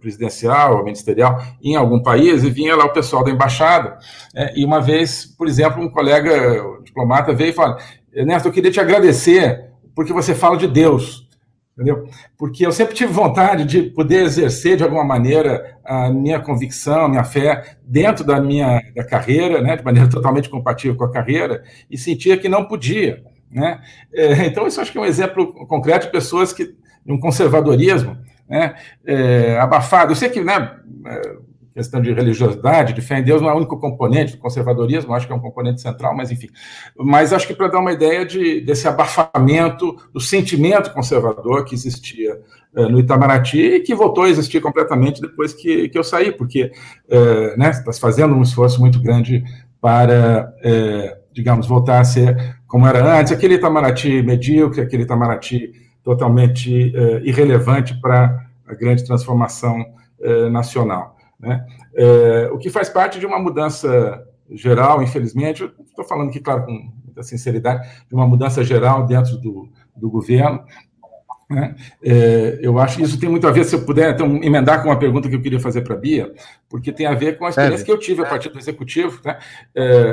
presidencial ou ministerial em algum país e vinha lá o pessoal da embaixada, e uma vez, por exemplo, um colega diplomata veio e falou: Ernesto, eu queria te agradecer porque você fala de Deus, entendeu? Porque eu sempre tive vontade de poder exercer de alguma maneira a minha convicção, a minha fé dentro da minha carreira, né, de maneira totalmente compatível com a carreira, e sentia que não podia, né? Então isso acho que é um exemplo concreto de pessoas que um conservadorismo, né, abafado. Eu sei que, né, questão de religiosidade, de fé em Deus, não é o único componente do conservadorismo, acho que é um componente central, mas enfim. Mas acho que para dar uma ideia desse abafamento do sentimento conservador que existia no Itamaraty e que voltou a existir completamente depois que eu saí, porque né, está se fazendo um esforço muito grande para, digamos, voltar a ser como era antes, aquele Itamaraty medíocre, aquele Itamaraty totalmente irrelevante para a grande transformação nacional, né? O que faz parte de uma mudança geral, infelizmente, estou falando aqui, claro, com muita sinceridade, de uma mudança geral dentro do governo, né? Eu acho que isso tem muito a ver, se eu puder então, emendar com uma pergunta que eu queria fazer para a Bia, porque tem a ver com a experiência que eu tive a partir do Executivo, né?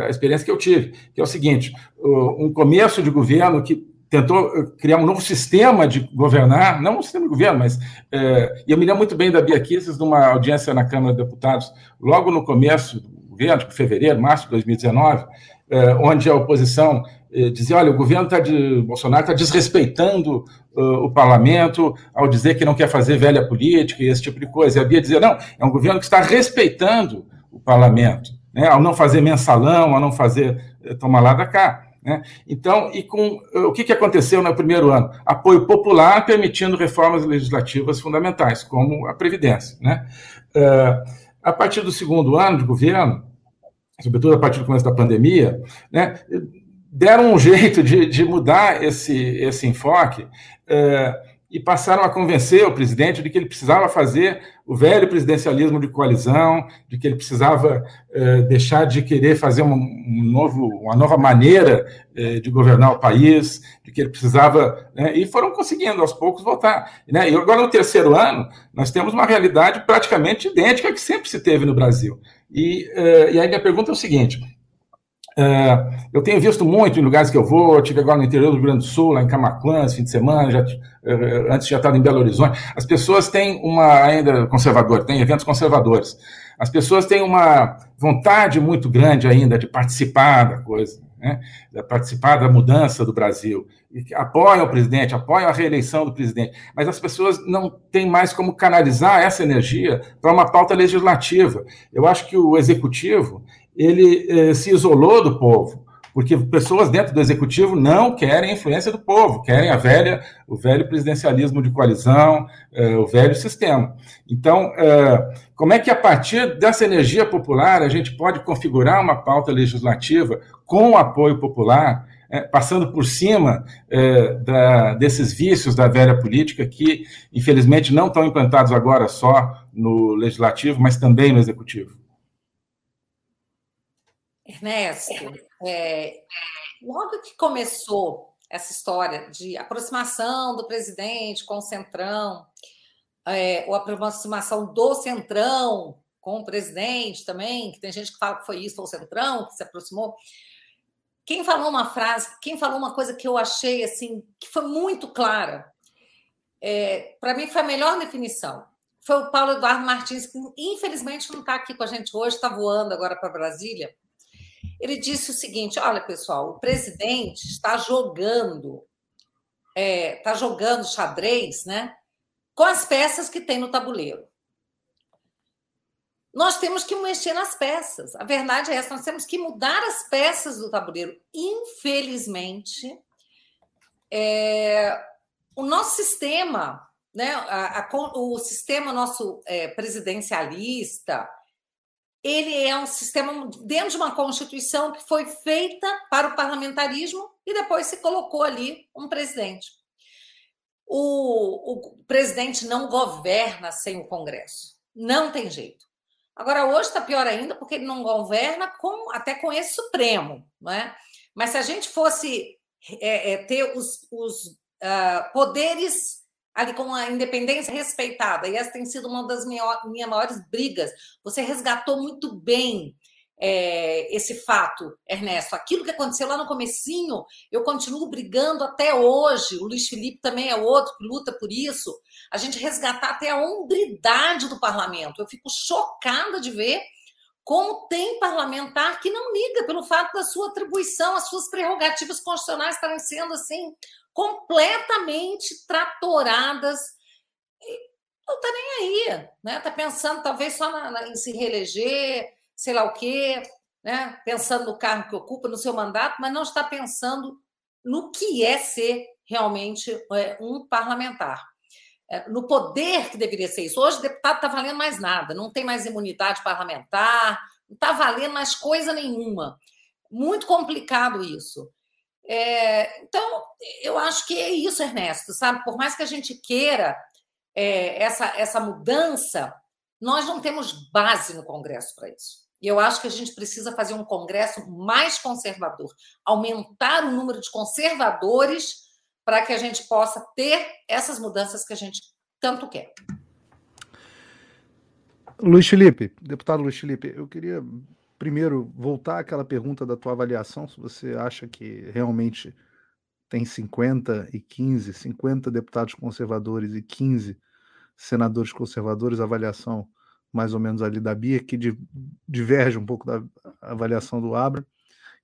A experiência que eu tive, que é o seguinte, um começo de governo que tentou criar um novo sistema de governar, não um sistema de governo, mas... eu me lembro muito bem da Bia Kicis, numa audiência na Câmara de Deputados, logo no começo do governo, tipo fevereiro, março de 2019, onde a oposição dizia, olha, o governo Bolsonaro está desrespeitando o parlamento ao dizer que não quer fazer velha política e esse tipo de coisa. E a Bia dizia, não, é um governo que está respeitando o parlamento, né, ao não fazer mensalão, ao não fazer toma lá da cá. Né? Então, e com o que aconteceu no primeiro ano? Apoio popular permitindo reformas legislativas fundamentais, como a Previdência, né? A partir do segundo ano de governo, sobretudo a partir do começo da pandemia, né, deram um jeito de mudar esse enfoque, e passaram a convencer o presidente de que ele precisava fazer o velho presidencialismo de coalizão, de que ele precisava deixar de querer fazer uma nova maneira de governar o país, de que ele precisava... Né, e foram conseguindo, aos poucos, voltar. Né? E agora, no terceiro ano, nós temos uma realidade praticamente idêntica à que sempre se teve no Brasil. E aí minha pergunta é o seguinte... eu tenho visto muito em lugares que eu vou, eu estive agora no interior do Rio Grande do Sul, lá em Camaquã, esse fim de semana, antes já estava em Belo Horizonte. As pessoas têm ainda conservador, tem eventos conservadores. As pessoas têm uma vontade muito grande ainda de participar da coisa, né? De participar da mudança do Brasil. E apoiam o presidente, apoiam a reeleição do presidente, mas as pessoas não têm mais como canalizar essa energia para uma pauta legislativa. Eu acho que o executivo... ele se isolou do povo, porque pessoas dentro do executivo não querem a influência do povo, querem o velho presidencialismo de coalizão, o velho sistema. Então, como é que a partir dessa energia popular a gente pode configurar uma pauta legislativa com apoio popular, passando por cima desses vícios da velha política que, infelizmente, não estão implantados agora só no legislativo, mas também no executivo? Ernesto, logo que começou essa história de aproximação do presidente com o Centrão, ou aproximação do Centrão com o presidente também, que tem gente que fala que foi isso, foi o Centrão que se aproximou, quem falou uma coisa que eu achei assim, que foi muito clara, para mim foi a melhor definição, foi o Paulo Eduardo Martins, que infelizmente não está aqui com a gente hoje, está voando agora para Brasília. Ele disse o seguinte, olha, pessoal, o presidente está jogando xadrez, né, com as peças que tem no tabuleiro. Nós temos que mexer nas peças. A verdade é essa, nós temos que mudar as peças do tabuleiro. Infelizmente, o nosso sistema, né, o sistema nosso presidencialista, ele é um sistema dentro de uma Constituição que foi feita para o parlamentarismo e depois se colocou ali um presidente. O presidente não governa sem o Congresso. Não tem jeito. Agora, hoje está pior ainda, porque ele não governa até com esse Supremo, não é? Mas se a gente fosse ter os poderes ali com a independência respeitada, e essa tem sido uma das minhas maiores brigas, você resgatou muito bem esse fato, Ernesto. Aquilo que aconteceu lá no comecinho, eu continuo brigando até hoje. O Luiz Felipe também é outro que luta por isso. A gente resgatar até a hombridade do parlamento. Eu fico chocada de ver como tem parlamentar que não liga pelo fato da sua atribuição, as suas prerrogativas constitucionais estarem sendo assim completamente tratoradas. Não está nem aí, né? Está pensando talvez só em se reeleger, sei lá o quê, né? Pensando no cargo que ocupa, no seu mandato, mas não está pensando no que é ser realmente um parlamentar, no poder que deveria ser isso. Hoje o deputado está valendo mais nada, não tem mais imunidade parlamentar, não está valendo mais coisa nenhuma. Muito complicado isso. Então, eu acho que é isso, Ernesto, sabe? Por mais que a gente queira essa mudança, nós não temos base no Congresso para isso. E eu acho que a gente precisa fazer um Congresso mais conservador, aumentar o número de conservadores para que a gente possa ter essas mudanças que a gente tanto quer. Deputado Luiz Felipe, eu queria primeiro voltar àquela pergunta da tua avaliação, se você acha que realmente tem 50 deputados conservadores e 15 senadores conservadores, avaliação mais ou menos ali da Bia, que diverge um pouco da avaliação do Abra,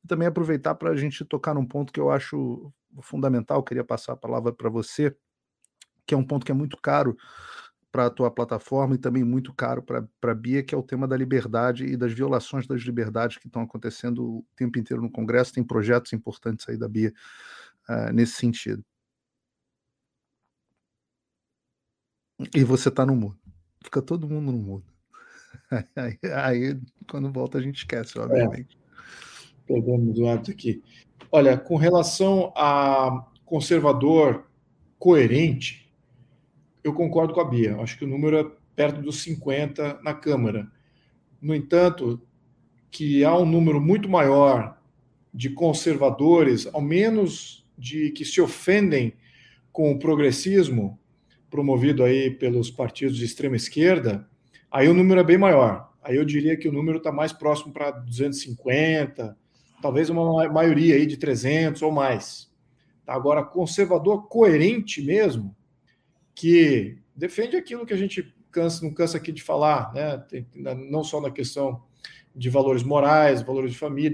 e também aproveitar para a gente tocar num ponto que eu acho fundamental, queria passar a palavra para você, que é um ponto que é muito caro para a tua plataforma e também muito caro para a Bia, que é o tema da liberdade e das violações das liberdades que estão acontecendo o tempo inteiro no Congresso. Tem projetos importantes aí da Bia nesse sentido. E você está no mudo. Fica todo mundo no mudo. Aí quando volta, a gente esquece, obviamente. Pegamos o hábito aqui. Olha, com relação a conservador coerente, eu concordo com a Bia. Acho que o número é perto dos 50 na Câmara. No entanto, que há um número muito maior de conservadores, ao menos de que se ofendem com o progressismo promovido aí pelos partidos de extrema esquerda, aí o número é bem maior. Aí eu diria que o número está mais próximo para 250, talvez uma maioria aí de 300 ou mais. Agora, conservador coerente mesmo, que defende aquilo que a gente não cansa aqui de falar, né? Não só na questão de valores morais, valores de família,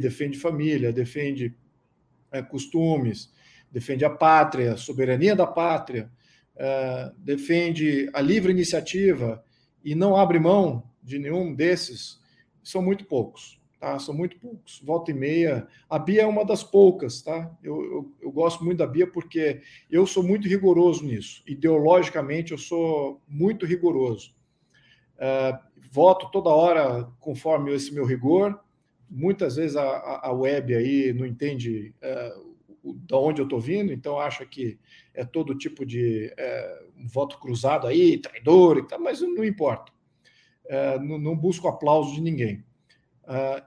defende costumes, defende a pátria, a soberania da pátria, defende a livre iniciativa e não abre mão de nenhum desses, são muito poucos, tá? São muito poucos. Volta e meia, a Bia é uma das poucas, tá? Eu gosto muito da Bia porque eu sou muito rigoroso nisso, ideologicamente eu sou muito rigoroso. Voto toda hora conforme esse meu rigor, muitas vezes a web aí não entende da onde eu estou vindo, então acho que é todo tipo de um voto cruzado aí, traidor e tal, mas não importa. Não busco aplauso de ninguém.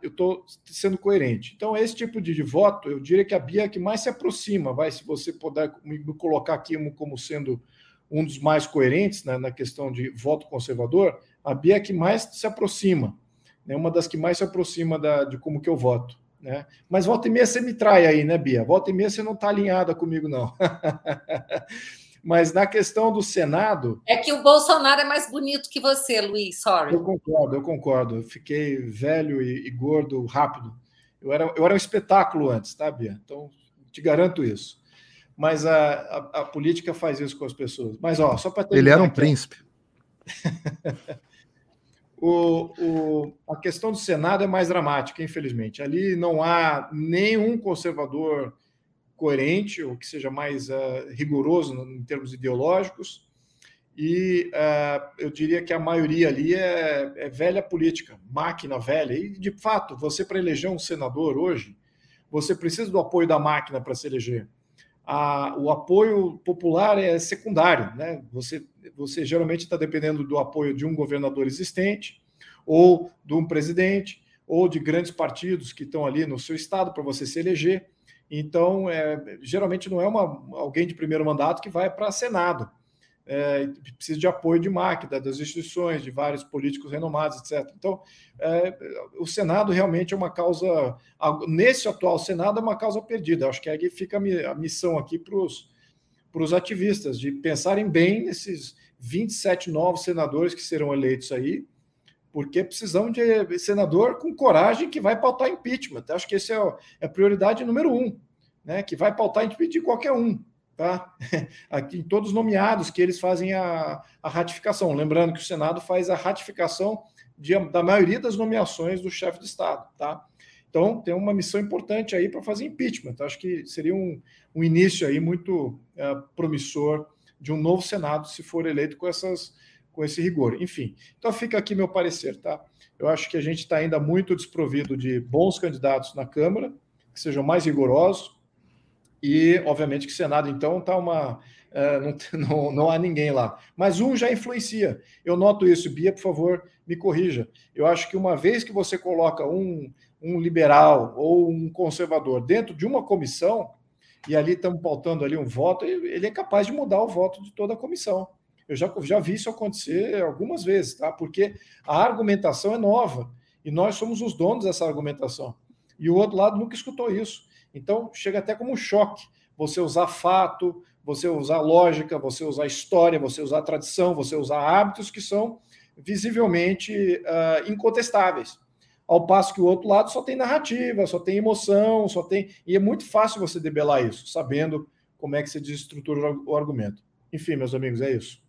Eu estou sendo coerente. Então, esse tipo de voto, eu diria que a Bia é a que mais se aproxima, se você puder me colocar aqui como sendo um dos mais coerentes, né, na questão de voto conservador, a Bia é a que mais se aproxima, né, uma das que mais se aproxima de como que eu voto. Né? Mas volta e meia você me trai aí, né, Bia? Volta e meia você não está alinhada comigo, não. Mas na questão do Senado... É que o Bolsonaro é mais bonito que você, Luiz, sorry. Eu concordo. Eu fiquei velho e gordo rápido. Eu era um espetáculo antes, tá, Bia? Então, te garanto isso. Mas a política faz isso com as pessoas. Mas, ó, só para terminar... Ele era um príncipe. A questão do Senado é mais dramática, infelizmente. Ali não há nenhum conservador coerente ou que seja mais rigoroso em termos ideológicos e eu diria que a maioria ali é velha política, máquina velha. E, de fato, você para eleger um senador hoje, você precisa do apoio da máquina para se eleger. o apoio popular é secundário, né? Você geralmente está dependendo do apoio de um governador existente, ou de um presidente, ou de grandes partidos que estão ali no seu estado para você se eleger. Então, geralmente não é alguém de primeiro mandato que vai para Senado. Precisa de apoio de máquina, das instituições, de vários políticos renomados, etc. Então, o Senado realmente é uma causa... Nesse atual Senado é uma causa perdida. Acho que aí fica a missão aqui para os ativistas, de pensarem bem nesses 27 novos senadores que serão eleitos aí, porque precisamos de senador com coragem que vai pautar impeachment. Acho que essa é a prioridade número 1, né? Que vai pautar impeachment de qualquer um, tá? Aqui, em todos os nomeados que eles fazem a ratificação. Lembrando que o Senado faz a ratificação da maioria das nomeações do chefe de Estado, tá? Então, tem uma missão importante aí para fazer impeachment. Acho que seria um início aí muito promissor de um novo Senado, se for eleito com esse rigor. Enfim, então fica aqui meu parecer, tá? Eu acho que a gente está ainda muito desprovido de bons candidatos na Câmara, que sejam mais rigorosos, e, obviamente, que o Senado, então, está não há ninguém lá. Mas um já influencia. Eu noto isso. Bia, por favor, me corrija. Eu acho que uma vez que você coloca um liberal ou um conservador dentro de uma comissão, e ali estamos pautando ali um voto, ele é capaz de mudar o voto de toda a comissão. Eu já vi isso acontecer algumas vezes, tá? Porque a argumentação é nova e nós somos os donos dessa argumentação. E o outro lado nunca escutou isso. Então, chega até como um choque você usar fato, você usar lógica, você usar história, você usar tradição, você usar hábitos que são visivelmente incontestáveis. Ao passo que o outro lado só tem narrativa, só tem emoção, só tem... E é muito fácil você debelar isso, sabendo como é que você desestrutura o argumento. Enfim, meus amigos, é isso.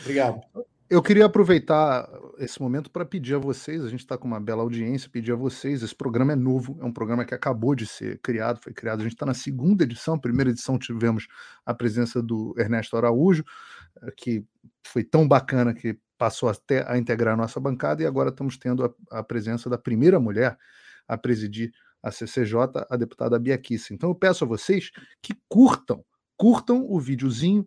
Obrigado. Eu queria aproveitar esse momento para pedir a vocês, a gente está com uma bela audiência, pedir a vocês, esse programa é novo, é um programa que acabou de ser criado, foi criado, a gente está na segunda edição, a primeira edição tivemos a presença do Ernesto Araújo, que foi tão bacana que passou até a integrar a nossa bancada, e agora estamos tendo a presença da primeira mulher a presidir a CCJ, a deputada Bia Kicis. Então eu peço a vocês que curtam o videozinho,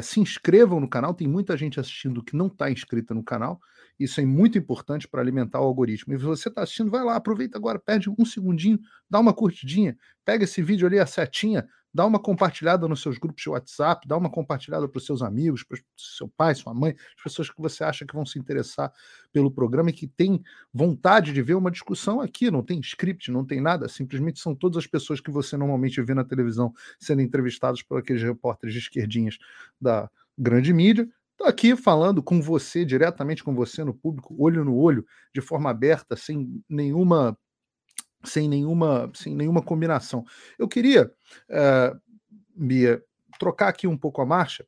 se inscrevam no canal, tem muita gente assistindo que não está inscrita no canal, isso é muito importante para alimentar o algoritmo. E se você está assistindo, vai lá, aproveita agora, perde um segundinho, dá uma curtidinha, pega esse vídeo ali, a setinha, dá uma compartilhada nos seus grupos de WhatsApp, dá uma compartilhada para os seus amigos, para o seu pai, sua mãe, as pessoas que você acha que vão se interessar pelo programa e que tem vontade de ver uma discussão aqui, não tem script, não tem nada, simplesmente são todas as pessoas que você normalmente vê na televisão sendo entrevistadas por aqueles repórteres de esquerdinhas da grande mídia. Estou aqui falando com você, diretamente com você no público, olho no olho, de forma aberta, sem nenhuma combinação. Eu queria, Bia, trocar aqui um pouco a marcha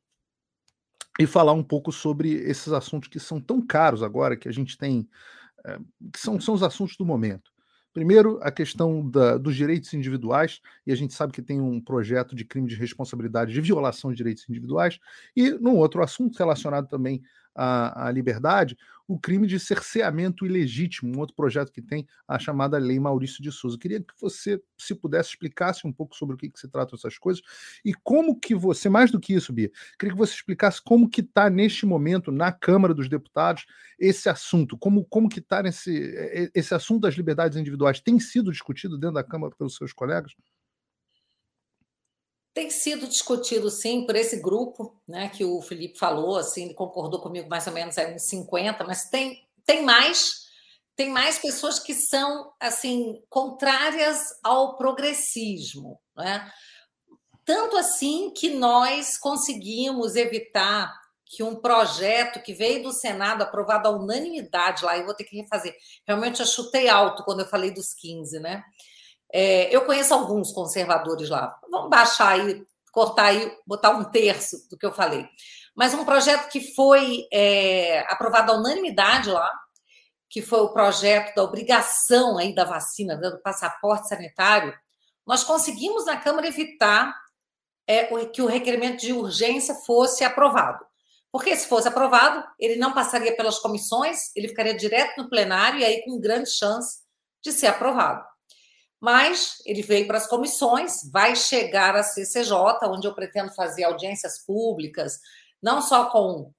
e falar um pouco sobre esses assuntos que são tão caros agora, que a gente tem, que são os assuntos do momento. Primeiro, a questão dos direitos individuais, e a gente sabe que tem um projeto de crime de responsabilidade de violação de direitos individuais, e num outro assunto relacionado também à liberdade, o crime de cerceamento ilegítimo, um outro projeto que tem, a chamada Lei Maurício de Souza. Eu queria que você, se pudesse, explicasse um pouco sobre o que se tratam essas coisas e como que você, mais do que isso, Bia, queria que você explicasse como que está neste momento na Câmara dos Deputados esse assunto, como que está esse assunto das liberdades individuais. Tem sido discutido dentro da Câmara pelos seus colegas? Tem sido discutido, sim, por esse grupo, né, que o Felipe falou, assim, ele concordou comigo mais ou menos aí uns 50, mas tem mais pessoas que são, assim, contrárias ao progressismo, né? Tanto assim que nós conseguimos evitar que um projeto que veio do Senado, aprovado à unanimidade lá, eu vou ter que refazer, realmente eu chutei alto quando eu falei dos 15, né? Eu conheço alguns conservadores lá. Vamos baixar aí, cortar aí, botar um terço do que eu falei. Mas um projeto que foi aprovado à unanimidade lá, que foi o projeto da obrigação aí da vacina, do passaporte sanitário, nós conseguimos na Câmara evitar que o requerimento de urgência fosse aprovado. Porque se fosse aprovado, ele não passaria pelas comissões, ele ficaria direto no plenário e aí com grande chance de ser aprovado. Mas ele veio para as comissões, vai chegar à CCJ, onde eu pretendo fazer audiências públicas, não só com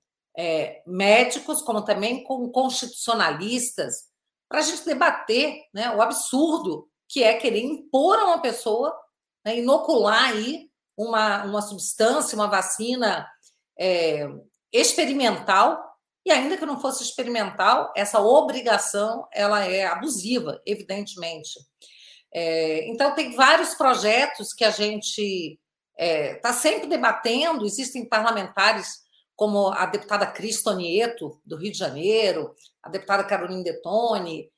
médicos, como também com constitucionalistas, para a gente debater, né, o absurdo que é querer impor a uma pessoa, né, inocular aí uma substância, uma vacina experimental, e ainda que não fosse experimental, essa obrigação ela é abusiva, evidentemente. Então, tem vários projetos que a gente está sempre debatendo. Existem parlamentares como a deputada Cris Tonieto, do Rio de Janeiro, a deputada Carolina Detoni,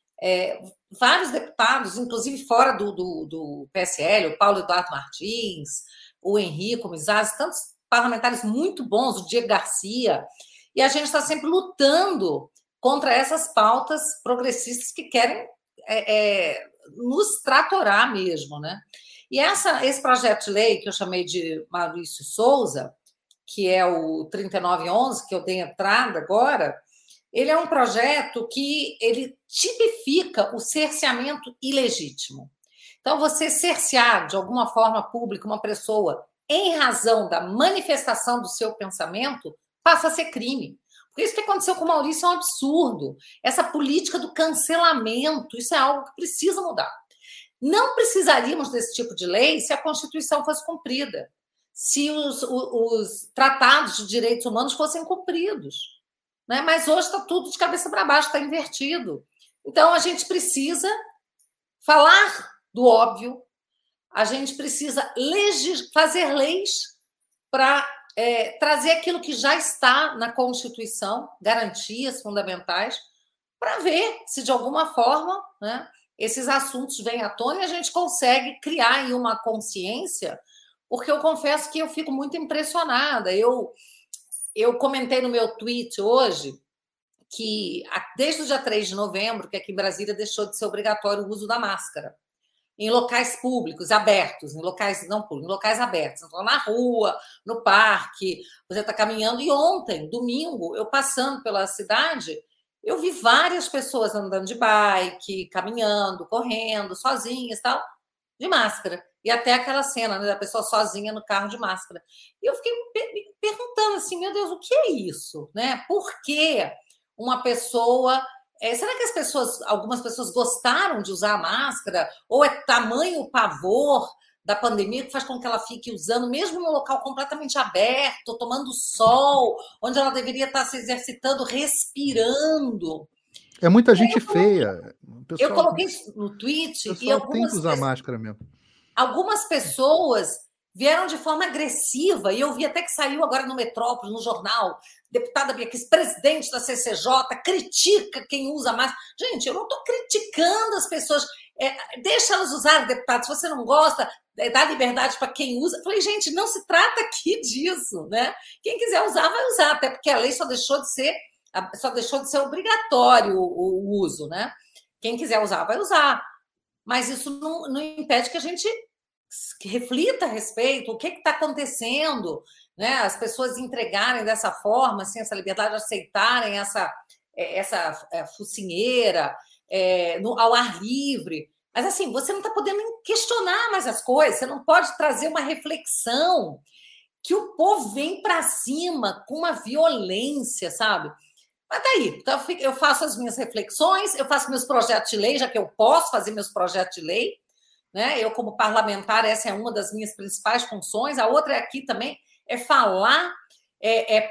vários deputados, inclusive fora do PSL, o Paulo Eduardo Martins, o Henrico Mizazzi, tantos parlamentares muito bons, o Diego Garcia, e a gente está sempre lutando contra essas pautas progressistas que querem... nos tratorar mesmo, né? E esse projeto de lei que eu chamei de Maurício Souza, que é o 3911, que eu dei entrada agora, ele é um projeto que ele tipifica o cerceamento ilegítimo. Então, você cercear de alguma forma pública uma pessoa em razão da manifestação do seu pensamento passa a ser crime. Isso que aconteceu com o Maurício é um absurdo. Essa política do cancelamento, isso é algo que precisa mudar. Não precisaríamos desse tipo de lei se a Constituição fosse cumprida, se os tratados de direitos humanos fossem cumpridos, né? Mas hoje está tudo de cabeça para baixo, está invertido. Então, a gente precisa falar do óbvio, a gente precisa fazer leis para... trazer aquilo que já está na Constituição, garantias fundamentais, para ver se, de alguma forma, né, esses assuntos vêm à tona e a gente consegue criar aí uma consciência, porque eu confesso que eu fico muito impressionada. Eu comentei no meu tweet hoje que, desde o dia 3 de novembro, que aqui em Brasília deixou de ser obrigatório o uso da máscara, em locais públicos, abertos, em locais não públicos, em locais abertos. Então, na rua, no parque, você está caminhando. E ontem, domingo, eu passando pela cidade, eu vi várias pessoas andando de bike, caminhando, correndo, sozinhas e tal, de máscara. E até aquela cena, né, da pessoa sozinha no carro de máscara. E eu fiquei me perguntando assim, meu Deus, o que é isso? Né? Por que uma pessoa... será que algumas pessoas gostaram de usar a máscara? Ou é tamanho o pavor da pandemia que faz com que ela fique usando, mesmo num local completamente aberto, tomando sol, onde ela deveria estar se exercitando, respirando? É muita gente feia. Pessoal, eu coloquei no tweet... E algumas tem que usar máscara mesmo. Algumas pessoas... vieram de forma agressiva, e eu vi até que saiu agora no Metrópole, no jornal, deputada Bia Kicis, presidente da CCJ, critica quem usa máscara. Gente, eu não estou criticando as pessoas. Deixa elas usarem, deputado, se você não gosta, dá liberdade para quem usa. Eu falei, gente, não se trata aqui disso, né? Quem quiser usar, vai usar, até porque a lei só deixou de ser obrigatório o uso, né? Quem quiser usar, vai usar. Mas isso não impede que a gente... que reflita a respeito, o que está acontecendo, né? As pessoas entregarem dessa forma, assim, essa liberdade, aceitarem essa focinheira ao ar livre. Mas, assim, você não está podendo nem questionar mais as coisas, você não pode trazer uma reflexão que o povo vem para cima com uma violência, sabe? Mas daí, então eu faço as minhas reflexões, eu faço meus projetos de lei, já que eu posso fazer meus projetos de lei, né? Eu, como parlamentar, essa é uma das minhas principais funções. A outra é aqui também, é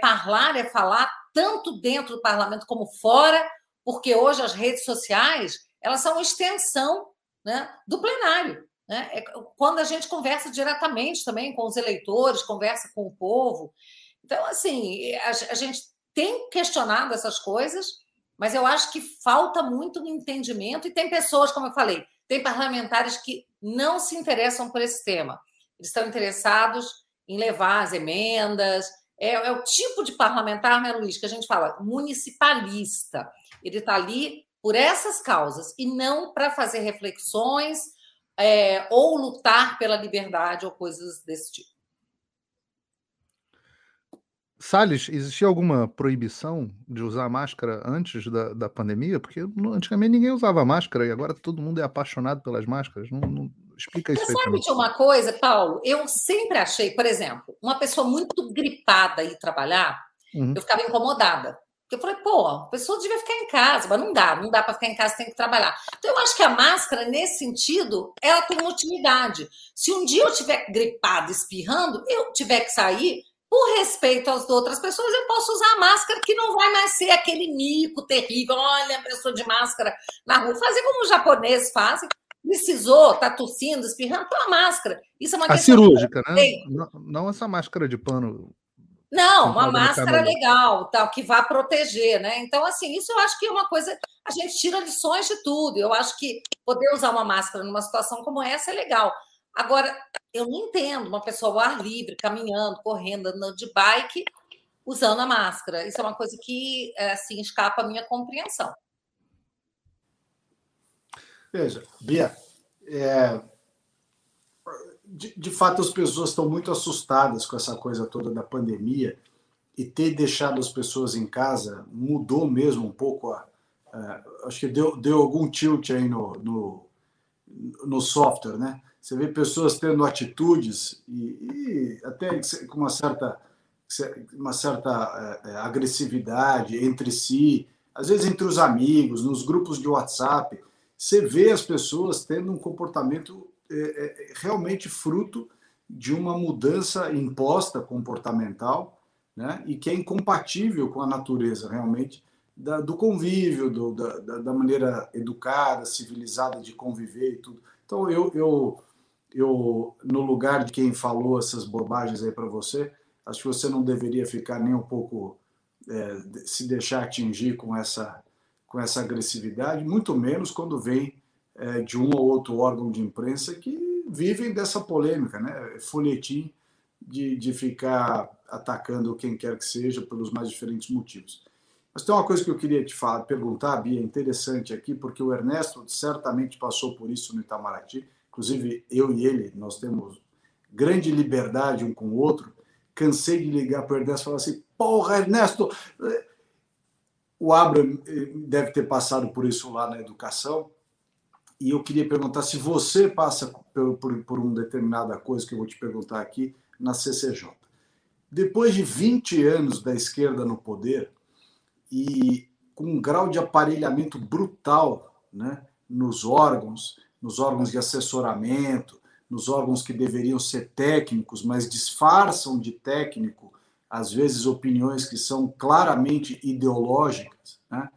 falar tanto dentro do parlamento como fora, porque hoje as redes sociais elas são uma extensão, né, do plenário, né? Quando a gente conversa diretamente também com os eleitores, conversa com o povo. Então, assim, a gente tem questionado essas coisas, mas eu acho que falta muito no entendimento, e tem pessoas, como eu falei, tem parlamentares que não se interessam por esse tema. Eles estão interessados em levar as emendas. É o tipo de parlamentar, né, Luiz, que a gente fala municipalista. Ele está ali por essas causas e não para fazer reflexões ou lutar pela liberdade ou coisas desse tipo. Salles, existia alguma proibição de usar máscara antes da pandemia? Porque antigamente ninguém usava máscara e agora todo mundo é apaixonado pelas máscaras. Não explica isso. Você sabe de uma coisa, Paulo? Eu sempre achei, por exemplo, uma pessoa muito gripada ir trabalhar, eu ficava incomodada. Eu falei, a pessoa devia ficar em casa, mas não dá para ficar em casa, tem que trabalhar. Então, eu acho que a máscara, nesse sentido, ela tem uma utilidade. Se um dia eu estiver gripada, espirrando, eu tiver que sair, por respeito às outras pessoas, eu posso usar a máscara, que não vai mais ser aquele mico terrível, olha a pessoa de máscara na rua. Fazer como os japoneses fazem. Precisou, tá tossindo, espirrando, põe a máscara. Isso é uma questão cirúrgica, né? Não essa máscara de pano. Não, uma máscara legal, tal, que vá proteger, né? Então, assim, isso eu acho que é uma coisa... A gente tira lições de tudo. Eu acho que poder usar uma máscara numa situação como essa é legal. Agora, eu não entendo uma pessoa ao ar livre, caminhando, correndo, andando de bike, usando a máscara. Isso é uma coisa que, assim, escapa à minha compreensão. Veja, Bia, de fato, as pessoas estão muito assustadas com essa coisa toda da pandemia, e ter deixado as pessoas em casa mudou mesmo um pouco. Acho que deu algum tilt aí no software, né? Você vê pessoas tendo atitudes e até com uma certa agressividade entre si, às vezes entre os amigos, nos grupos de WhatsApp. Você vê as pessoas tendo um comportamento realmente fruto de uma mudança imposta comportamental, né? E que é incompatível com a natureza realmente do convívio, da maneira educada, civilizada de conviver e tudo. Então, eu no lugar de quem falou essas bobagens aí para você, acho que você não deveria ficar nem um pouco se deixar atingir com essa agressividade, muito menos quando vem de um ou outro órgão de imprensa que vivem dessa polêmica, né? Folhetim de ficar atacando quem quer que seja pelos mais diferentes motivos. Mas tem uma coisa que eu queria te perguntar, Bia, interessante aqui, porque o Ernesto certamente passou por isso no Itamaraty, inclusive eu e ele, nós temos grande liberdade um com o outro. Cansei de ligar para o Ernesto e falar assim, Ernesto! O Abraham deve ter passado por isso lá na educação, e eu queria perguntar se você passa por uma determinada coisa que eu vou te perguntar aqui na CCJ. Depois de 20 anos da esquerda no poder e com um grau de aparelhamento brutal, né, nos órgãos de assessoramento, nos órgãos que deveriam ser técnicos, mas disfarçam de técnico, às vezes, opiniões que são claramente ideológicas, né?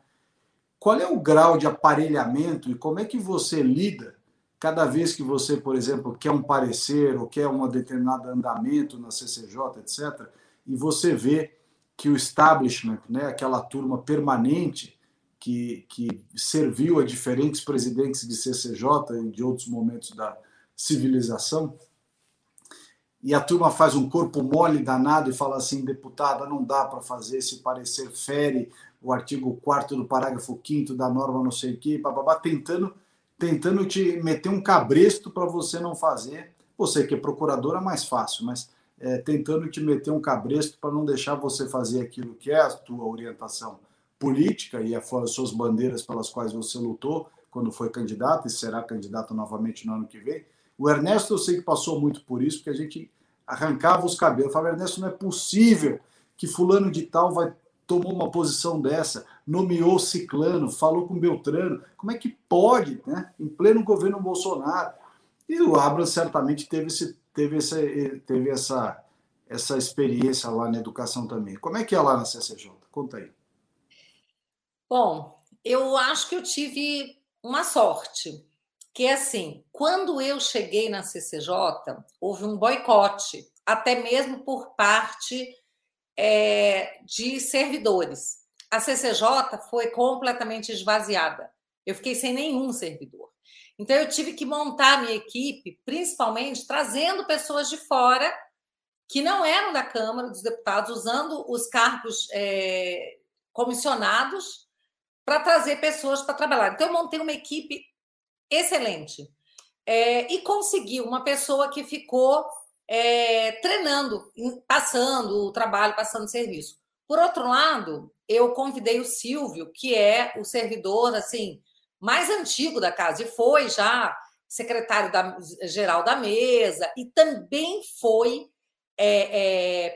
Qual é o grau de aparelhamento e como é que você lida cada vez que você, por exemplo, quer um parecer ou quer um determinado andamento na CCJ, etc., e você vê que o establishment, né, aquela turma permanente que serviu a diferentes presidentes de CCJ e de outros momentos da civilização, e a turma faz um corpo mole danado e fala assim, deputada, não dá para fazer esse parecer, fere o artigo 4º do parágrafo 5º da norma não sei o quê, bababá, tentando te meter um cabresto para você não fazer. Você que é procuradora é mais fácil, mas tentando te meter um cabresto para não deixar você fazer aquilo que é a tua orientação política e as suas bandeiras pelas quais você lutou quando foi candidato e será candidato novamente no ano que vem. O Ernesto eu sei que passou muito por isso, porque a gente arrancava os cabelos. Eu falava, Ernesto, não é possível que fulano de tal tomou uma posição dessa, nomeou ciclano, falou com Beltrano. Como é que pode, né? Em pleno governo Bolsonaro? E o Abraham certamente teve essa experiência lá na educação também. Como é que é lá na CCJ? Conta aí. Bom, eu acho que eu tive uma sorte, que é assim, quando eu cheguei na CCJ, houve um boicote, até mesmo por parte de servidores. A CCJ foi completamente esvaziada. Eu fiquei sem nenhum servidor. Então, eu tive que montar a minha equipe, principalmente trazendo pessoas de fora que não eram da Câmara dos Deputados, usando os cargos comissionados para trazer pessoas para trabalhar. Então, eu montei uma equipe excelente. E consegui uma pessoa que ficou treinando, passando o trabalho, passando o serviço. Por outro lado, eu convidei o Silvio, que é o servidor assim, mais antigo da casa, e foi já secretário-geral da mesa, e também foi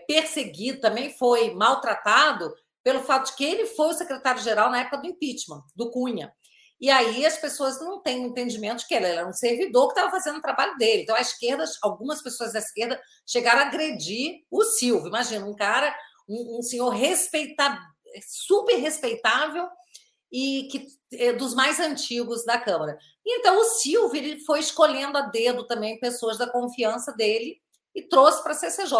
perseguido, também foi maltratado pelo fato de que ele foi o secretário-geral na época do impeachment, do Cunha. E aí as pessoas não têm entendimento de que ele era um servidor que estava fazendo o trabalho dele. Então, a esquerda, algumas pessoas da esquerda chegaram a agredir o Silvio. Imagina, um cara, um senhor respeitado, super respeitável, e que é dos mais antigos da Câmara. Então, o Silvio ele foi escolhendo a dedo também pessoas da confiança dele e trouxe para a CCJ.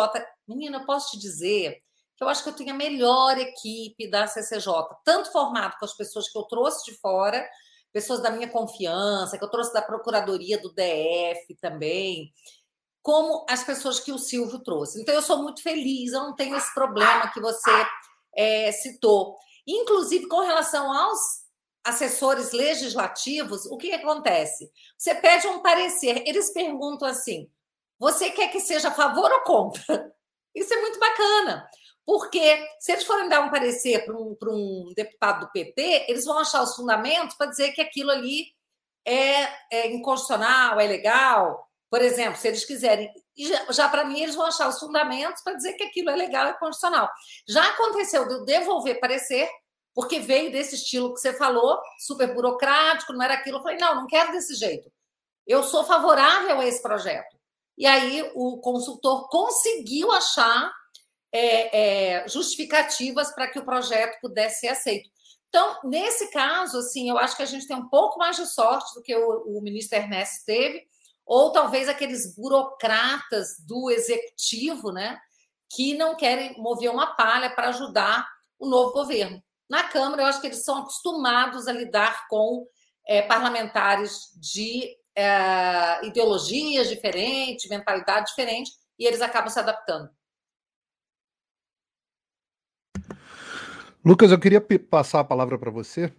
Menina, eu posso te dizer que eu acho que eu tenho a melhor equipe da CCJ, tanto formado com as pessoas que eu trouxe de fora, pessoas da minha confiança, que eu trouxe da Procuradoria do DF também, como as pessoas que o Silvio trouxe. Então, eu sou muito feliz, eu não tenho esse problema que você citou. Inclusive, com relação aos assessores legislativos, o que acontece? Você pede um parecer, eles perguntam assim, você quer que seja a favor ou contra? Isso é muito bacana, porque se eles forem dar um parecer para um deputado do PT, eles vão achar os fundamentos para dizer que aquilo ali é inconstitucional, é legal. Por exemplo, se eles quiserem... Já para mim, eles vão achar os fundamentos para dizer que aquilo é legal, é constitucional. Já aconteceu de eu devolver parecer, porque veio desse estilo que você falou, super burocrático, não era aquilo. Eu falei, não quero desse jeito. Eu sou favorável a esse projeto. E aí o consultor conseguiu achar justificativas para que o projeto pudesse ser aceito. Então, nesse caso, assim, eu acho que a gente tem um pouco mais de sorte do que o ministro Ernesto teve, ou talvez aqueles burocratas do executivo, né, que não querem mover uma palha para ajudar o novo governo. Na Câmara, eu acho que eles são acostumados a lidar com parlamentares de ideologias diferentes, mentalidade diferente, e eles acabam se adaptando. Lucas, eu queria passar a palavra para você,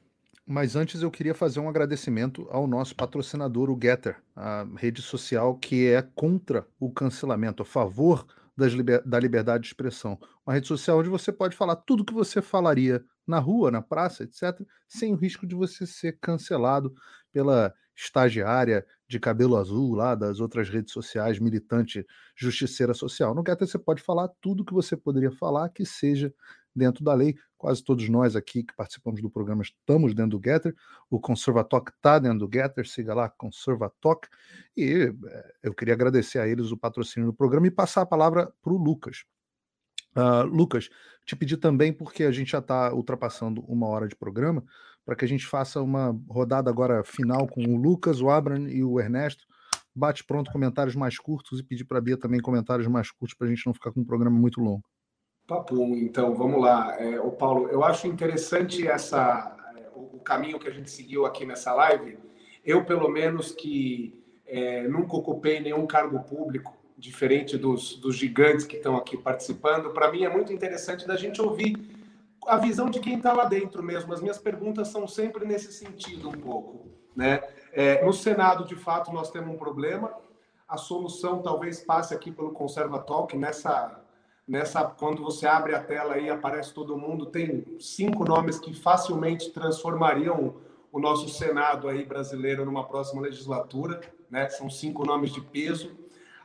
mas antes eu queria fazer um agradecimento ao nosso patrocinador, o Getter, a rede social que é contra o cancelamento, a favor da liberdade de expressão. Uma rede social onde você pode falar tudo o que você falaria na rua, na praça, etc., sem o risco de você ser cancelado pela estagiária de cabelo azul lá das outras redes sociais, militante justiceira social. No Getter você pode falar tudo o que você poderia falar que seja dentro da lei. Quase todos nós aqui que participamos do programa estamos dentro do Getter. O ConservaTalk está dentro do Getter. Siga lá, ConservaTalk. E eu queria agradecer a eles o patrocínio do programa e passar a palavra para o Lucas. Lucas, te pedi também, porque a gente já está ultrapassando uma hora de programa, para que a gente faça uma rodada agora final com o Lucas, o Abraham e o Ernesto. Bate pronto, comentários mais curtos, e pedir para a Bia também comentários mais curtos para a gente não ficar com um programa muito longo. Papum, então, vamos lá. Ô Paulo, eu acho interessante o caminho que a gente seguiu aqui nessa live. Eu, pelo menos, que nunca ocupei nenhum cargo público, diferente dos gigantes que estão aqui participando. Para mim é muito interessante da gente ouvir a visão de quem está lá dentro mesmo. As minhas perguntas são sempre nesse sentido um pouco, né? No Senado, de fato, nós temos um problema. A solução talvez passe aqui pelo ConservaTalk, quando você abre a tela e aparece todo mundo, tem 5 nomes que facilmente transformariam o nosso Senado aí brasileiro numa próxima legislatura, né? São 5 nomes de peso.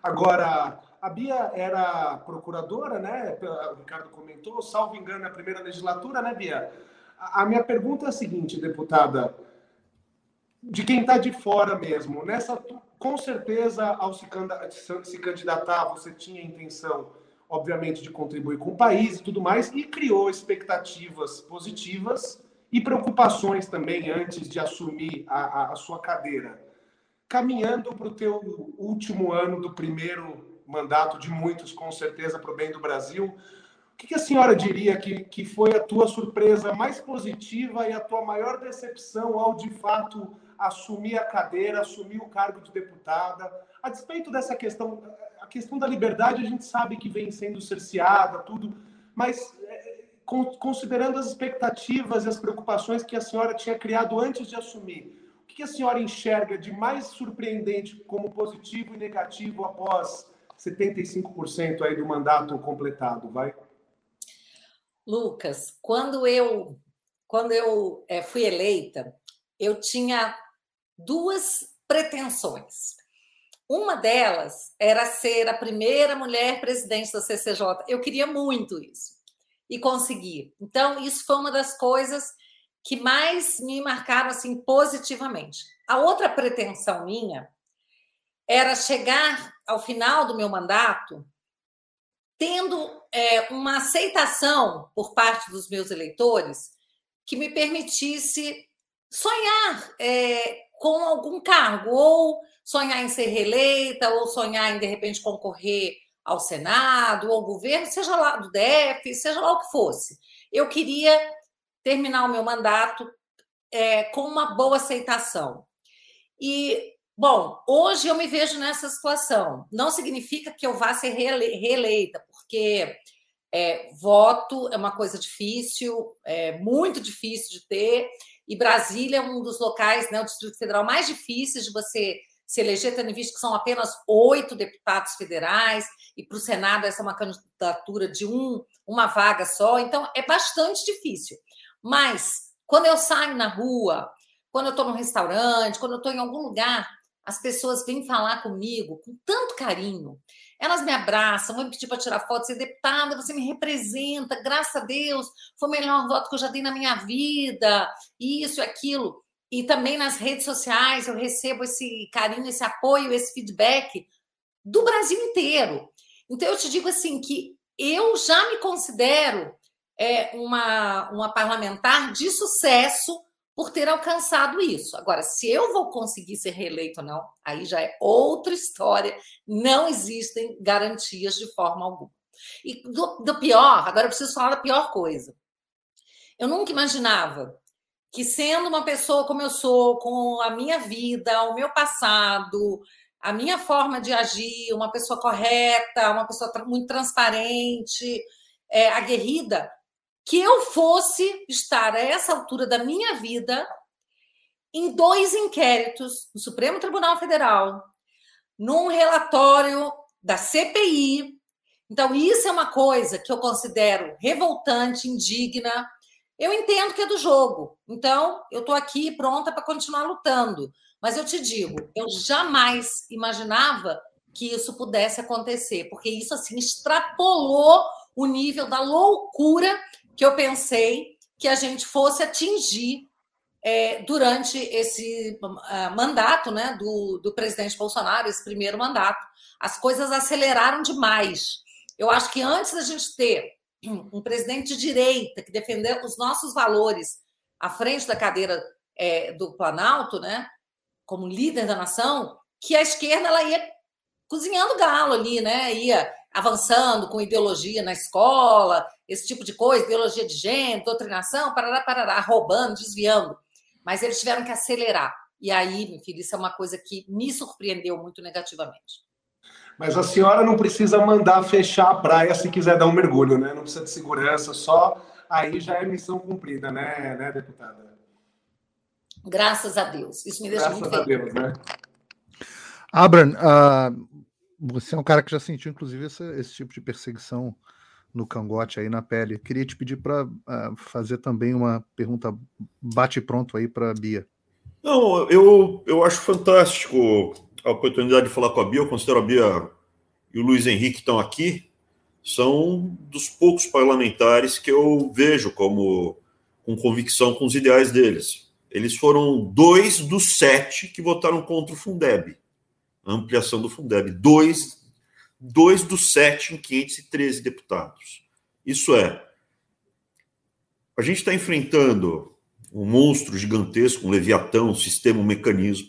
Agora, a Bia era procuradora, né? O Ricardo comentou, salvo engano, na primeira legislatura, né, Bia? A minha pergunta é a seguinte, deputada, de quem está de fora mesmo, com certeza, ao se candidatar, você tinha a intenção, obviamente, de contribuir com o país e tudo mais, e criou expectativas positivas e preocupações também antes de assumir a sua cadeira. Caminhando para o teu último ano do primeiro mandato de muitos, com certeza, para o bem do Brasil, o que a senhora diria que foi a tua surpresa mais positiva e a tua maior decepção ao, de fato, assumir a cadeira, assumir o cargo de deputada? A despeito dessa questão, a questão da liberdade, a gente sabe que vem sendo cerceada, tudo, mas considerando as expectativas e as preocupações que a senhora tinha criado antes de assumir, o que a senhora enxerga de mais surpreendente como positivo e negativo após 75% aí do mandato completado, vai? Lucas, quando eu fui eleita, eu tinha duas pretensões. Uma delas era ser a primeira mulher presidente da CCJ. Eu queria muito isso e consegui. Então, isso foi uma das coisas que mais me marcaram assim, positivamente. A outra pretensão minha era chegar ao final do meu mandato tendo uma aceitação por parte dos meus eleitores que me permitisse sonhar com algum cargo, ou sonhar em ser reeleita, ou sonhar em, de repente, concorrer ao Senado, ao governo, seja lá do DF, seja lá o que fosse. Eu queria terminar o meu mandato com uma boa aceitação. E, bom, hoje eu me vejo nessa situação. Não significa que eu vá ser reeleita, porque voto é uma coisa difícil, muito difícil de ter, e Brasília é um dos locais, né, o Distrito Federal mais difíceis de você se eleger, tendo em vista que são apenas 8 deputados federais, e para o Senado essa é uma candidatura de uma vaga só, então é bastante difícil. Mas quando eu saio na rua, quando eu estou num restaurante, quando eu estou em algum lugar, as pessoas vêm falar comigo com tanto carinho, elas me abraçam, vão me pedir para tirar foto, ser deputada, você me representa, graças a Deus, foi o melhor voto que eu já dei na minha vida, isso e aquilo. E também nas redes sociais eu recebo esse carinho, esse apoio, esse feedback do Brasil inteiro. Então eu te digo assim que eu já me considero uma parlamentar de sucesso por ter alcançado isso. Agora, se eu vou conseguir ser reeleito ou não, aí já é outra história. Não existem garantias de forma alguma. E do pior, agora eu preciso falar da pior coisa. Eu nunca imaginava que, sendo uma pessoa como eu sou, com a minha vida, o meu passado, a minha forma de agir, uma pessoa correta, uma pessoa muito transparente, aguerrida, que eu fosse estar a essa altura da minha vida em 2 inquéritos no Supremo Tribunal Federal, num relatório da CPI. Então, isso é uma coisa que eu considero revoltante, indigna. Eu entendo que é do jogo, então eu estou aqui pronta para continuar lutando. Mas eu te digo, eu jamais imaginava que isso pudesse acontecer, porque isso assim extrapolou o nível da loucura que eu pensei que a gente fosse atingir durante esse mandato, né, do presidente Bolsonaro, esse primeiro mandato. As coisas aceleraram demais. Eu acho que antes da gente ter um presidente de direita que defendeu os nossos valores à frente da cadeira do Planalto, né, como líder da nação, que a esquerda ela ia cozinhando galo ali, né, ia avançando com ideologia na escola, esse tipo de coisa, ideologia de gênero, doutrinação, parará, roubando, desviando. Mas eles tiveram que acelerar. E aí, minha filha, isso é uma coisa que me surpreendeu muito negativamente. Mas a senhora não precisa mandar fechar a praia se quiser dar um mergulho, né? Não precisa de segurança, só aí já é missão cumprida, né deputada? Graças a Deus. Isso me deixa muito feliz. Graças a Deus, né? Abraham, você é um cara que já sentiu, inclusive, esse tipo de perseguição no cangote, aí na pele. Queria te pedir para fazer também uma pergunta bate-pronto aí para a Bia. Não, eu acho fantástico a oportunidade de falar com a Bia. Eu considero a Bia e o Luiz Henrique estão aqui, são dos poucos parlamentares que eu vejo com convicção com os ideais deles. Eles foram 2 dos 7 que votaram contra o Fundeb, a ampliação do Fundeb. 2 dos 7 em 513 deputados. Isso é, a gente está enfrentando um monstro gigantesco, um leviatão, um sistema, um mecanismo.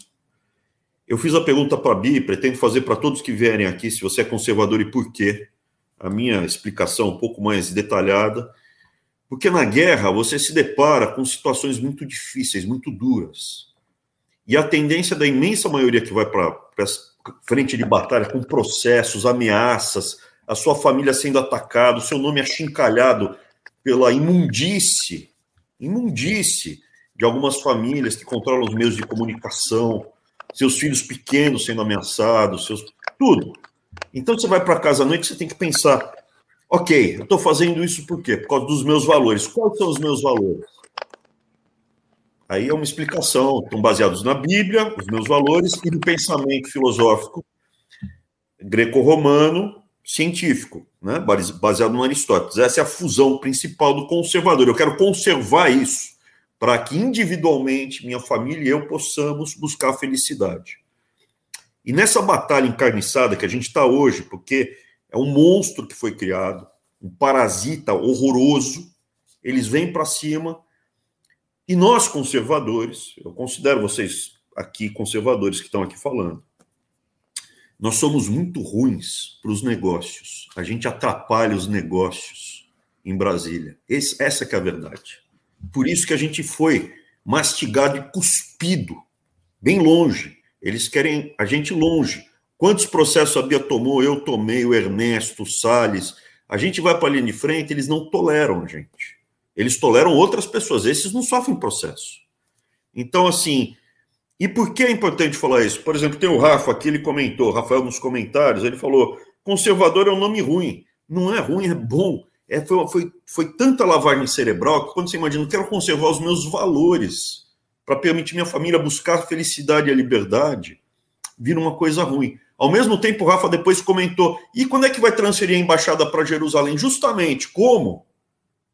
Eu fiz a pergunta para a Bia e pretendo fazer para todos que vierem aqui, se você é conservador e por quê. A minha explicação um pouco mais detalhada. Porque na guerra você se depara com situações muito difíceis, muito duras. E a tendência da imensa maioria que vai para a frente de batalha com processos, ameaças, a sua família sendo atacada, o seu nome achincalhado pela imundície de algumas famílias que controlam os meios de comunicação, seus filhos pequenos sendo ameaçados, tudo. Então, você vai para casa à noite, você tem que pensar, ok, eu estou fazendo isso por quê? Por causa dos meus valores. Quais são os meus valores? Aí é uma explicação. Estão baseados na Bíblia, os meus valores, e no pensamento filosófico greco-romano, científico, né? Baseado no Aristóteles. Essa é a fusão principal do conservador. Eu quero conservar isso para que individualmente minha família e eu possamos buscar a felicidade. E nessa batalha encarniçada que a gente está hoje, porque é um monstro que foi criado, um parasita horroroso, eles vêm para cima e nós conservadores, eu considero vocês aqui conservadores que estão aqui falando, nós somos muito ruins para os negócios. A gente atrapalha os negócios em Brasília. Essa que é a verdade. Por isso que a gente foi mastigado e cuspido bem longe. Eles querem a gente longe. Quantos processos a Bia tomou? Eu tomei, o Ernesto, o Salles. A gente vai para a linha de frente, eles não toleram a gente. Eles toleram outras pessoas. Esses não sofrem processo. Então, assim... E por que é importante falar isso? Por exemplo, tem o Rafa aqui, ele comentou, Rafael nos comentários, ele falou, conservador é um nome ruim. Não é ruim, é bom. Foi tanta lavagem cerebral que quando você imagina, eu quero conservar os meus valores para permitir minha família buscar a felicidade e a liberdade, vira uma coisa ruim. Ao mesmo tempo, o Rafa depois comentou, e quando é que vai transferir a embaixada para Jerusalém? Justamente, como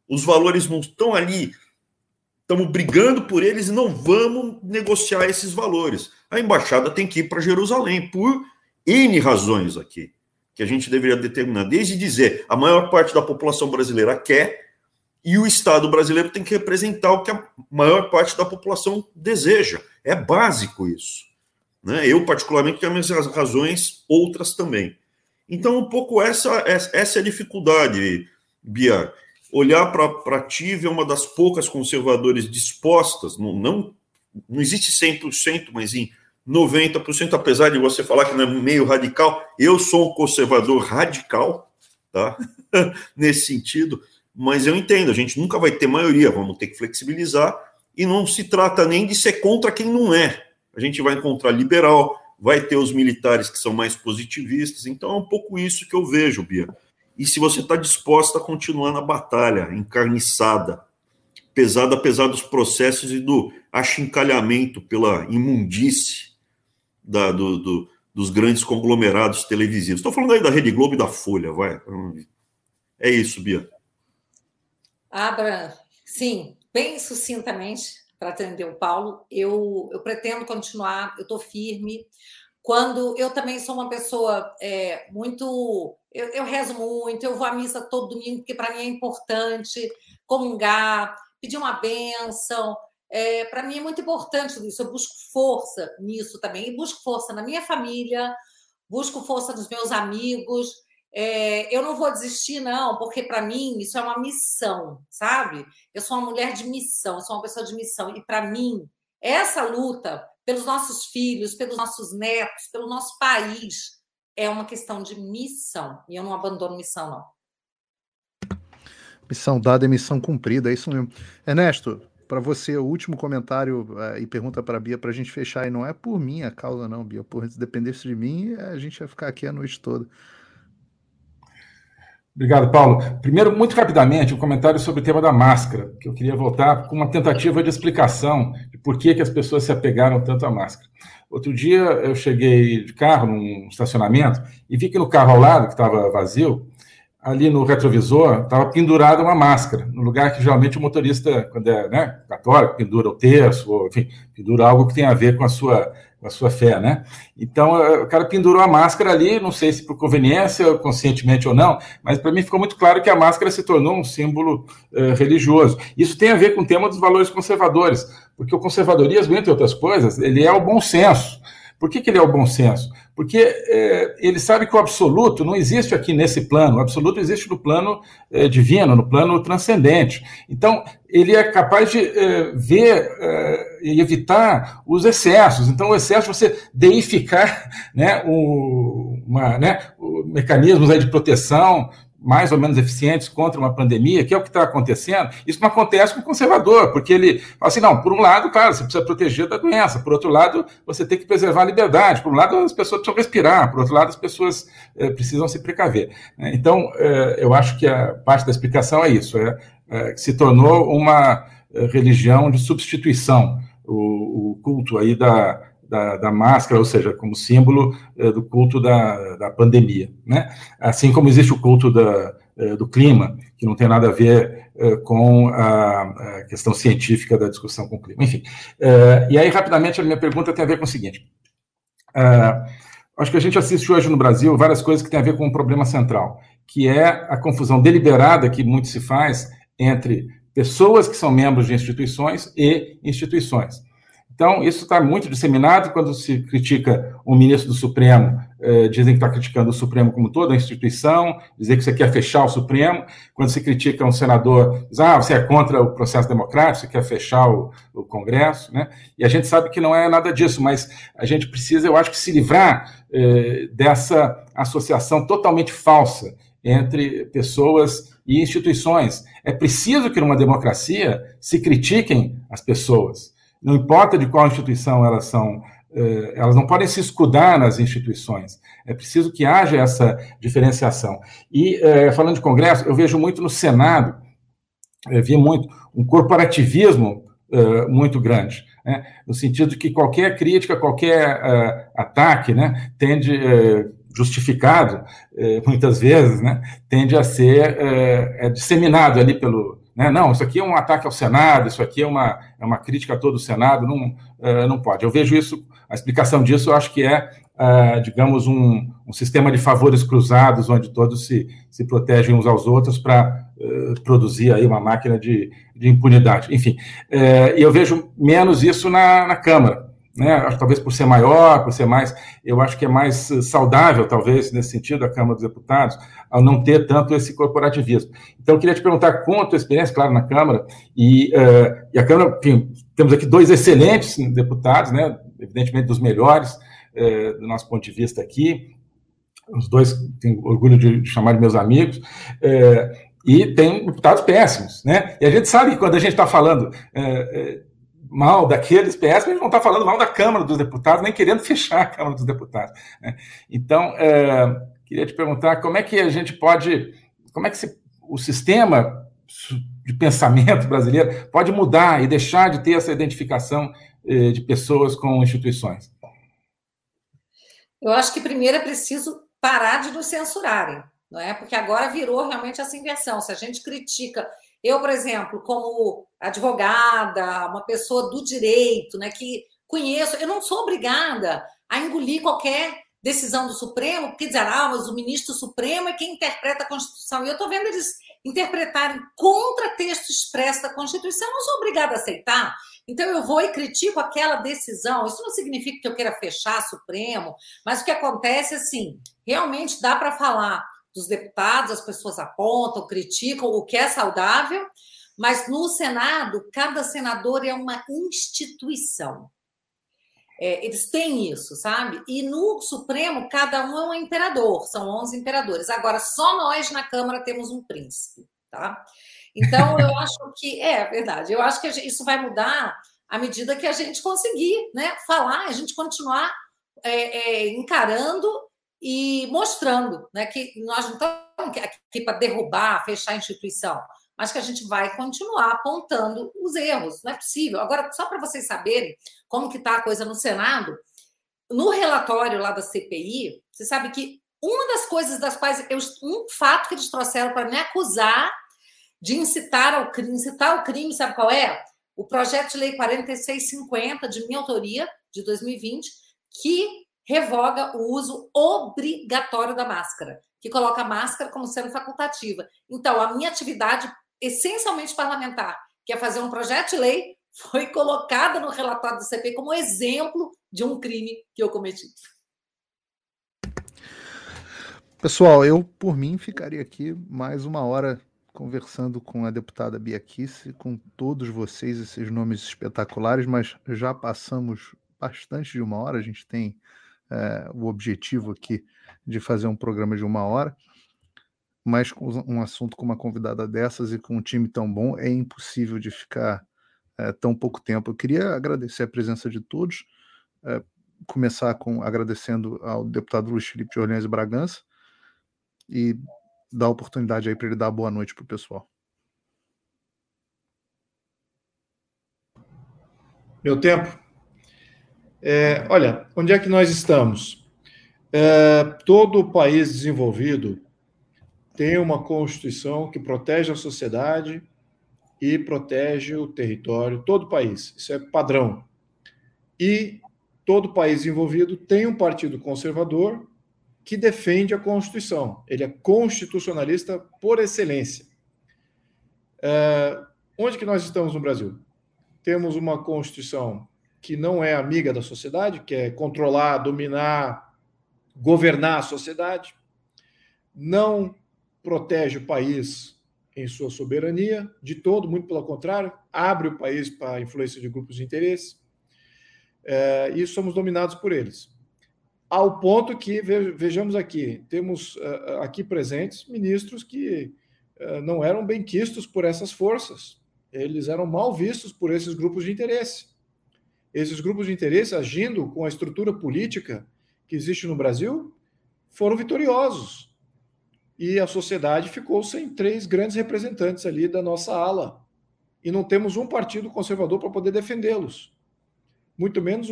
os valores não estão ali, estamos brigando por eles e não vamos negociar esses valores. A embaixada tem que ir para Jerusalém por N razões aqui, que a gente deveria determinar, desde dizer a maior parte da população brasileira quer e o Estado brasileiro tem que representar o que a maior parte da população deseja. É básico isso. Eu, particularmente, tenho minhas razões, outras também. Então, um pouco essa é a dificuldade, Bia. Olhar para ti, ver uma das poucas conservadoras dispostas, não existe 100%, mas em 90%, apesar de você falar que não é meio radical, eu sou um conservador radical, tá? Nesse sentido, mas eu entendo, a gente nunca vai ter maioria, vamos ter que flexibilizar, e não se trata nem de ser contra quem não é. A gente vai encontrar liberal, vai ter os militares que são mais positivistas, então é um pouco isso que eu vejo, Bia. E se você está disposta a continuar na batalha, encarniçada, pesada, apesar dos processos e do achincalhamento pela imundície dos grandes conglomerados televisivos. Estou falando aí da Rede Globo e da Folha, vai. É isso, Bia. Abraham, sim, bem sucintamente, para atender o Paulo, eu pretendo continuar, eu estou firme. Quando eu também sou uma pessoa muito... Eu rezo muito, eu vou à missa todo domingo, porque para mim é importante comungar, pedir uma bênção. Para mim é muito importante isso, eu busco força nisso também, e busco força na minha família, busco força nos meus amigos. Eu não vou desistir, não, porque para mim isso é uma missão, sabe? Eu sou uma mulher de missão, eu sou uma pessoa de missão, e para mim essa luta pelos nossos filhos, pelos nossos netos, pelo nosso país... É uma questão de missão. E eu não abandono missão, não. Missão dada é missão cumprida, é isso mesmo. Ernesto, para você, o último comentário e pergunta para a Bia para a gente fechar. E não é por minha causa, não, Bia. Por se dependesse de mim, a gente ia ficar aqui a noite toda. Obrigado, Paulo. Primeiro, muito rapidamente, um comentário sobre o tema da máscara, que eu queria voltar com uma tentativa de explicação de por que as pessoas se apegaram tanto à máscara. Outro dia eu cheguei de carro num estacionamento e vi que no carro ao lado, que estava vazio, ali no retrovisor estava pendurada uma máscara, no lugar que geralmente o motorista, quando é católico, pendura o terço, ou, enfim, pendura algo que tem a ver com a sua fé, né? Então, o cara pendurou a máscara ali, não sei se por conveniência, conscientemente ou não, mas para mim ficou muito claro que a máscara se tornou um símbolo religioso. Isso tem a ver com o tema dos valores conservadores, porque o conservadorismo, entre outras coisas, ele é o bom senso. Por que ele é o bom senso? Porque ele sabe que o absoluto não existe aqui nesse plano, o absoluto existe no plano divino, no plano transcendente. Então, ele é capaz de ver e evitar os excessos. Então, o excesso, você deificar mecanismos aí de proteção, mais ou menos eficientes contra uma pandemia, que é o que está acontecendo, isso não acontece com o conservador, porque ele fala assim, não, por um lado, claro, você precisa proteger da doença, por outro lado, você tem que preservar a liberdade, por um lado, as pessoas precisam respirar, por outro lado, as pessoas precisam se precaver. Então, eu acho que a parte da explicação é isso, se tornou uma religião de substituição, o culto aí da máscara, ou seja, como símbolo do culto da pandemia, né? Assim como existe o culto do clima, que não tem nada a ver com a questão científica da discussão com o clima. Enfim, e aí, rapidamente, a minha pergunta tem a ver com o seguinte. Acho que a gente assiste hoje no Brasil várias coisas que têm a ver com um problema central, que é a confusão deliberada que muito se faz entre pessoas que são membros de instituições e instituições. Então, isso está muito disseminado quando se critica um ministro do Supremo, dizem que está criticando o Supremo como toda a instituição, dizer que você quer fechar o Supremo. Quando se critica um senador, diz, você é contra o processo democrático, você quer fechar o Congresso, né? E a gente sabe que não é nada disso, mas a gente precisa, eu acho que se livrar dessa associação totalmente falsa entre pessoas e instituições. É preciso que numa democracia se critiquem as pessoas. Não importa de qual instituição elas são, elas não podem se escudar nas instituições. É preciso que haja essa diferenciação. E, falando de Congresso, eu vejo muito no Senado, vi muito, um corporativismo muito grande, né? No sentido de que qualquer crítica, qualquer ataque, né, tende, justificado, muitas vezes, né, tende a ser disseminado ali pelo... Não, isso aqui é um ataque ao Senado, isso aqui é uma crítica a todo o Senado, não pode. Eu vejo isso, a explicação disso, eu acho que é, digamos, um sistema de favores cruzados, onde todos se protegem uns aos outros para produzir aí uma máquina de impunidade. Enfim, eu vejo menos isso na Câmara, né? Acho, talvez por ser maior, por ser mais... Eu acho que é mais saudável, talvez, nesse sentido, a Câmara dos Deputados, ao não ter tanto esse corporativismo. Então, eu queria te perguntar, com a tua experiência, claro, na Câmara, e a Câmara, enfim, temos aqui dois excelentes deputados, né, evidentemente dos melhores, do nosso ponto de vista aqui, os dois tenho orgulho de chamar de meus amigos, e tem deputados péssimos, né? E a gente sabe que quando a gente está falando... mal daqueles PS, mas não está falando mal da Câmara dos Deputados, nem querendo fechar a Câmara dos Deputados, né? Então, queria te perguntar como é que a gente pode, como é que o sistema de pensamento brasileiro pode mudar e deixar de ter essa identificação de pessoas com instituições? Eu acho que primeiro é preciso parar de nos censurarem, não é? Porque agora virou realmente essa inversão. Se a gente critica... Eu, por exemplo, como advogada, uma pessoa do direito, né, que conheço, eu não sou obrigada a engolir qualquer decisão do Supremo, porque dizem, mas o ministro Supremo é quem interpreta a Constituição. E eu estou vendo eles interpretarem contra texto expresso da Constituição, eu não sou obrigada a aceitar. Então, eu vou e critico aquela decisão. Isso não significa que eu queira fechar Supremo, mas o que acontece, assim, realmente dá para falar dos deputados, as pessoas apontam, criticam, o que é saudável, mas no Senado, cada senador é uma instituição. Eles têm isso, sabe? E no Supremo, cada um é um imperador, são 11 imperadores. Agora, só nós na Câmara temos um príncipe, tá? Então, eu acho que... verdade. Eu acho que isso vai mudar à medida que a gente conseguir, né, falar, a gente continuar encarando e mostrando, né, que nós não estamos aqui para derrubar, fechar a instituição, mas que a gente vai continuar apontando os erros. Não é possível. Agora, só para vocês saberem como que está a coisa no Senado, no relatório lá da CPI, você sabe que uma das coisas das quais... um fato que eles trouxeram para me acusar de incitar ao crime, sabe qual é? O projeto de lei 4650, de minha autoria, de 2020, que revoga o uso obrigatório da máscara, que coloca a máscara como sendo facultativa. Então, a minha atividade essencialmente parlamentar, que é fazer um projeto de lei, foi colocada no relatório do CPI como exemplo de um crime que eu cometi. Pessoal, eu, por mim, ficaria aqui mais uma hora conversando com a deputada Bia Kicis, com todos vocês, esses nomes espetaculares, mas já passamos bastante de uma hora, a gente tem o objetivo aqui de fazer um programa de uma hora, mas com um assunto com uma convidada dessas e com um time tão bom, é impossível de ficar tão pouco tempo. Eu queria agradecer a presença de todos, começar agradecendo ao deputado Luiz Felipe de Orleans e Bragança, e dar a oportunidade aí para ele dar boa noite para o pessoal. Meu tempo. Olha, onde é que nós estamos? Todo o país desenvolvido tem uma Constituição que protege a sociedade e protege o território, todo o país. Isso é padrão. E todo o país desenvolvido tem um partido conservador que defende a Constituição. Ele é constitucionalista por excelência. Onde que nós estamos no Brasil? Temos uma Constituição que não é amiga da sociedade, que é controlar, dominar, governar a sociedade, não protege o país em sua soberania, de todo, muito pelo contrário, abre o país para a influência de grupos de interesse, e somos dominados por eles. Ao ponto que, vejamos aqui, temos aqui presentes ministros que não eram benquistos por essas forças, eles eram mal vistos por esses grupos de interesse. Esses grupos de interesse, agindo com a estrutura política que existe no Brasil, foram vitoriosos. E a sociedade ficou sem três grandes representantes ali da nossa ala. E não temos um partido conservador para poder defendê-los. Muito menos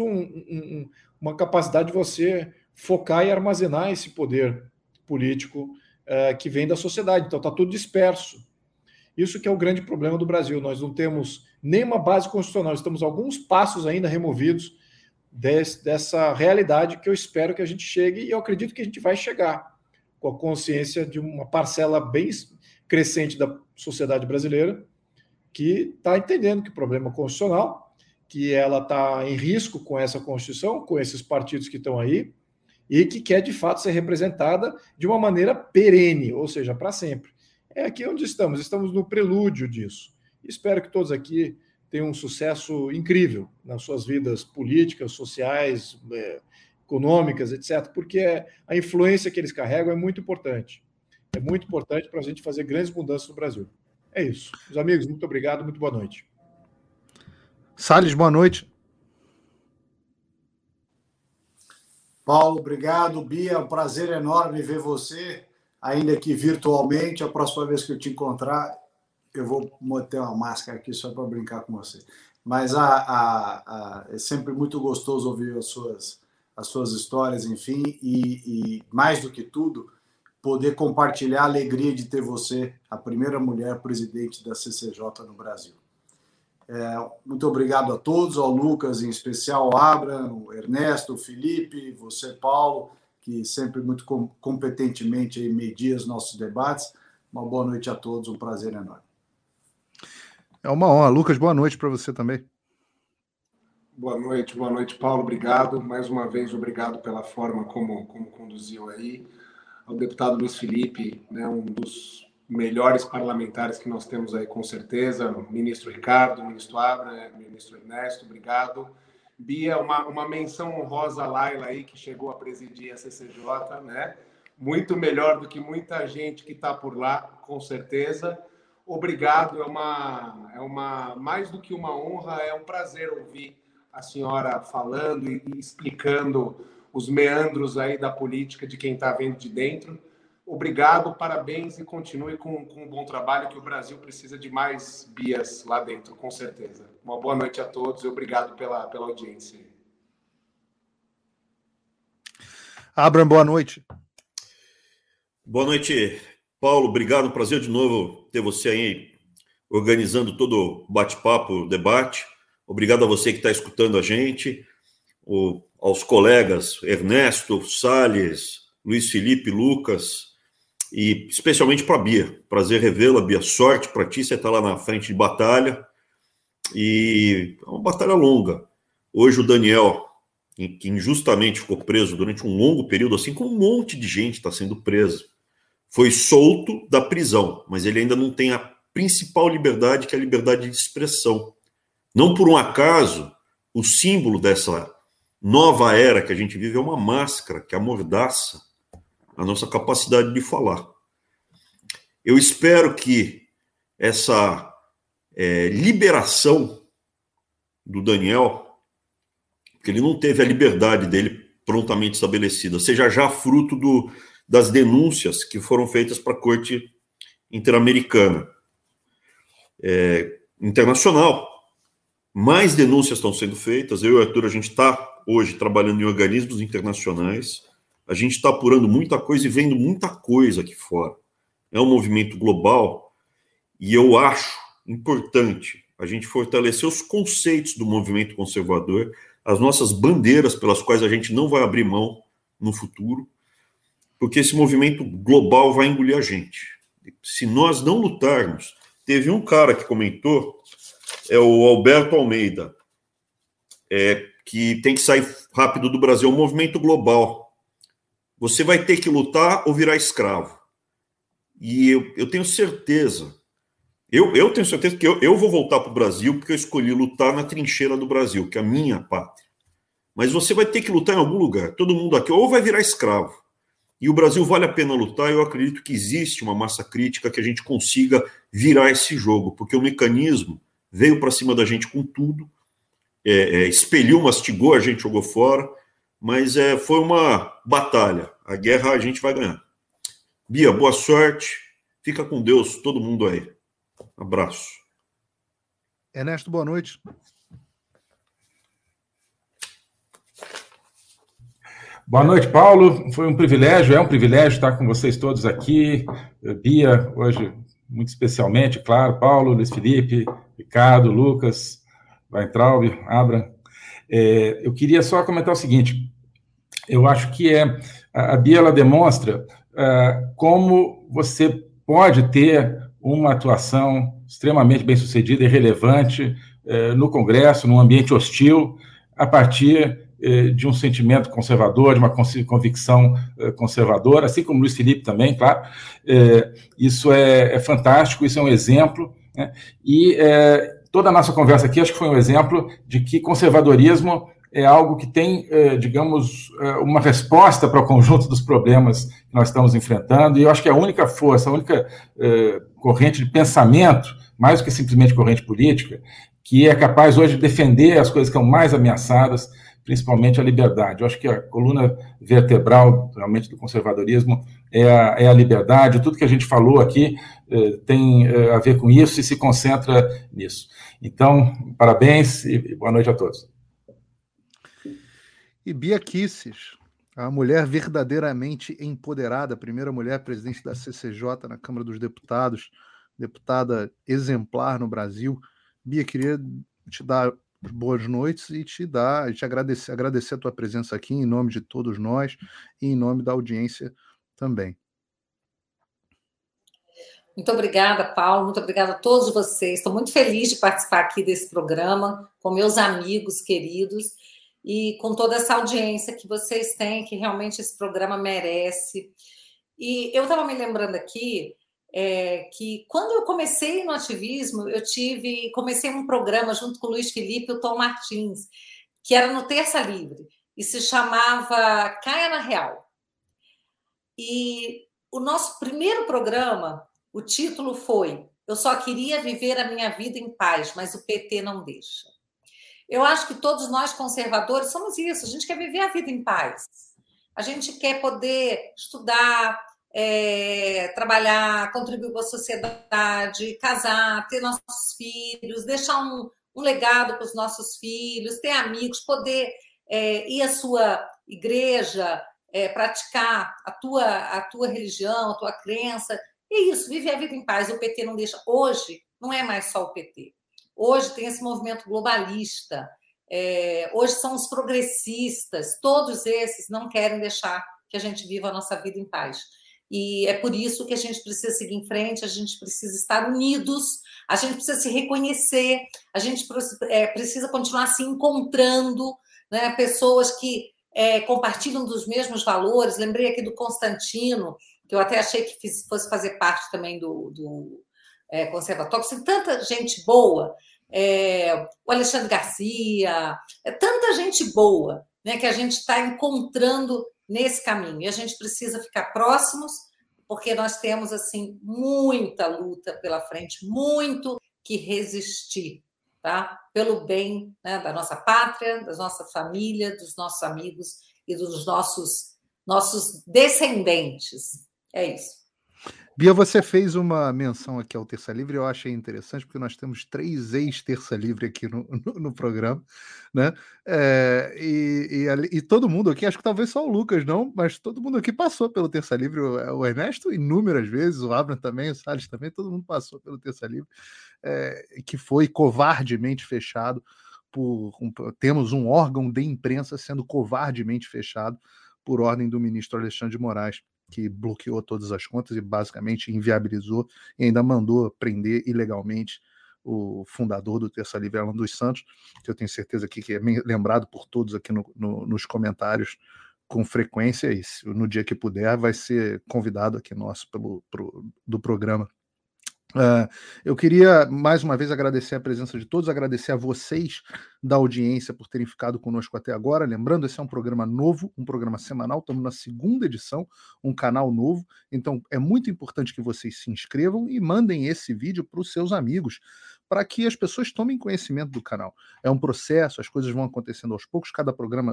uma capacidade de você focar e armazenar esse poder político que vem da sociedade. Então está tudo disperso. Isso que é o grande problema do Brasil. Nós não temos nenhuma base constitucional. Estamos alguns passos ainda removidos dessa realidade que eu espero que a gente chegue, e eu acredito que a gente vai chegar com a consciência de uma parcela bem crescente da sociedade brasileira que está entendendo que o problema é constitucional, que ela está em risco com essa Constituição, com esses partidos que estão aí, e que quer, de fato, ser representada de uma maneira perene, ou seja, para sempre. É aqui onde estamos no prelúdio disso. Espero que todos aqui tenham um sucesso incrível nas suas vidas políticas, sociais, econômicas, etc., porque a influência que eles carregam é muito importante. É muito importante para a gente fazer grandes mudanças no Brasil. É isso. Meus amigos, muito obrigado, muito boa noite. Salles, boa noite. Paulo, obrigado. Bia, é um prazer enorme ver você. Ainda que virtualmente, a próxima vez que eu te encontrar, eu vou botar uma máscara aqui só para brincar com você. Mas é sempre muito gostoso ouvir as suas histórias, enfim, e mais do que tudo, poder compartilhar a alegria de ter você, a primeira mulher presidente da CCJ no Brasil. Muito obrigado a todos, ao Lucas em especial, ao Abraham, ao Ernesto, ao Felipe, você, Paulo, que sempre muito competentemente media os nossos debates. Uma boa noite a todos, um prazer enorme. É uma honra. Lucas, boa noite para você também. Boa noite, Paulo, obrigado. Mais uma vez, obrigado pela forma como conduziu aí. Ao deputado Luiz Felipe, né, um dos melhores parlamentares que nós temos aí, com certeza. O ministro Ricardo, o ministro Abra, o ministro Ernesto, obrigado. Bia, uma menção honrosa à Laila aí, que chegou a presidir a CCJ, né? Muito melhor do que muita gente que está por lá, com certeza. Obrigado, mais do que uma honra, é um prazer ouvir a senhora falando e explicando os meandros aí da política de quem está vendo de dentro. Obrigado, parabéns e continue com um bom trabalho, que o Brasil precisa de mais Bias lá dentro, com certeza. Uma boa noite a todos e obrigado pela audiência. Abraham, boa noite. Boa noite, Paulo. Obrigado, prazer de novo ter você aí organizando todo o bate-papo, o debate. Obrigado a você que está escutando a gente, aos colegas Ernesto, Salles, Luiz Felipe, Lucas... E especialmente para a Bia, prazer revê-la, Bia, sorte para ti, você está lá na frente de batalha, e é uma batalha longa. Hoje o Daniel, que injustamente ficou preso durante um longo período, assim como um monte de gente está sendo presa, foi solto da prisão, mas ele ainda não tem a principal liberdade, que é a liberdade de expressão. Não por um acaso, o símbolo dessa nova era que a gente vive é uma máscara, que amordaça a nossa capacidade de falar. Eu espero que essa liberação do Daniel, porque ele não teve a liberdade dele prontamente estabelecida, seja já fruto das denúncias que foram feitas para a Corte Interamericana, internacional. Mais denúncias estão sendo feitas. Eu e o Arthur, a gente está hoje trabalhando em organismos internacionais, a gente está apurando muita coisa e vendo muita coisa aqui fora. É um movimento global e eu acho importante a gente fortalecer os conceitos do movimento conservador, as nossas bandeiras pelas quais a gente não vai abrir mão no futuro, porque esse movimento global vai engolir a gente. Se nós não lutarmos... Teve um cara que comentou, é o Alberto Almeida, que tem que sair rápido do Brasil, é um movimento global. Você vai ter que lutar ou virar escravo. E eu tenho certeza, eu tenho certeza que eu vou voltar para o Brasil porque eu escolhi lutar na trincheira do Brasil, que é a minha pátria. Mas você vai ter que lutar em algum lugar. Todo mundo aqui ou vai virar escravo. E o Brasil vale a pena lutar. Eu acredito que existe uma massa crítica que a gente consiga virar esse jogo, porque o mecanismo veio para cima da gente com tudo, espelhou, mastigou, a gente jogou fora, mas foi uma batalha. A guerra a gente vai ganhar. Bia, boa sorte. Fica com Deus, todo mundo aí. Abraço. Ernesto, boa noite. Boa noite, Paulo. Foi um privilégio, é um privilégio estar com vocês todos aqui. Bia, hoje, muito especialmente, claro, Paulo, Luiz Felipe, Ricardo, Lucas, Weintraub, Abraham. Eu queria só comentar o seguinte, eu acho que a Bia ela demonstra como você pode ter uma atuação extremamente bem-sucedida e relevante no Congresso, num ambiente hostil, a partir de um sentimento conservador, de uma convicção conservadora, assim como Luiz Felipe também, claro. Isso é fantástico, isso é um exemplo, né? E toda a nossa conversa aqui, acho que foi um exemplo de que conservadorismo é algo que tem, digamos, uma resposta para o conjunto dos problemas que nós estamos enfrentando, e eu acho que a única força, a única corrente de pensamento, mais do que simplesmente corrente política, que é capaz hoje de defender as coisas que são mais ameaçadas, principalmente a liberdade. Eu acho que a coluna vertebral, realmente, do conservadorismo é a liberdade. Tudo que a gente falou aqui tem a ver com isso e se concentra nisso. Então, parabéns e boa noite a todos. E Bia Kicis, a mulher verdadeiramente empoderada, a primeira mulher presidente da CCJ na Câmara dos Deputados, deputada exemplar no Brasil. Bia, queria te dar boas noites e te agradecer a tua presença aqui em nome de todos nós e em nome da audiência também. Muito obrigada, Paulo, muito obrigada a todos vocês. Estou muito feliz de participar aqui desse programa com meus amigos queridos e com toda essa audiência que vocês têm, que realmente esse programa merece. E eu estava me lembrando aqui que quando eu comecei no ativismo, comecei um programa junto com o Luiz Felipe e o Tom Martins, que era no Terça Livre, e se chamava Caia na Real. E o nosso primeiro programa, o título foi Eu só queria viver a minha vida em paz, mas o PT não deixa. Eu acho que todos nós conservadores somos isso, a gente quer viver a vida em paz. A gente quer poder estudar, trabalhar, contribuir com a sociedade, casar, ter nossos filhos, deixar um legado para os nossos filhos, ter amigos, poder ir à sua igreja, praticar a tua religião, a tua crença. É isso, viver a vida em paz. O PT não deixa. Hoje não é mais só o PT. Hoje tem esse movimento globalista. Hoje são os progressistas. Todos esses não querem deixar que a gente viva a nossa vida em paz. E é por isso que a gente precisa seguir em frente, a gente precisa estar unidos, a gente precisa se reconhecer, a gente precisa continuar se encontrando, né? Pessoas que compartilham dos mesmos valores. Lembrei aqui do Constantino, que eu até achei que fosse fazer parte também do ConservaTalk. Tem tanta gente boa, o Alexandre Garcia, tanta gente boa, né? Que a gente está encontrando nesse caminho, e a gente precisa ficar próximos, porque nós temos assim muita luta pela frente, muito que resistir, tá? Pelo bem, né, da nossa pátria, da nossa família, dos nossos amigos e dos nossos descendentes. É isso. Bia, você fez uma menção aqui ao Terça Livre, eu achei interessante, porque nós temos 3 ex-Terça Livre aqui no programa, né? E todo mundo aqui, acho que talvez só o Lucas não, mas todo mundo aqui passou pelo Terça Livre, o Ernesto inúmeras vezes, o Abraham também, o Salles também, todo mundo passou pelo Terça Livre, que foi covardemente fechado, temos um órgão de imprensa sendo covardemente fechado por ordem do ministro Alexandre de Moraes, que bloqueou todas as contas e basicamente inviabilizou e ainda mandou prender ilegalmente o fundador do Terça Livre, Alan dos Santos, que eu tenho certeza aqui que é lembrado por todos aqui nos comentários com frequência, e no dia que puder vai ser convidado aqui nosso do programa. Eu queria mais uma vez agradecer a presença de todos, agradecer a vocês da audiência por terem ficado conosco até agora, lembrando, esse é um programa novo, um programa semanal, estamos na 2ª edição, um canal novo, então é muito importante que vocês se inscrevam e mandem esse vídeo para os seus amigos, para que as pessoas tomem conhecimento do canal. É um processo, as coisas vão acontecendo aos poucos,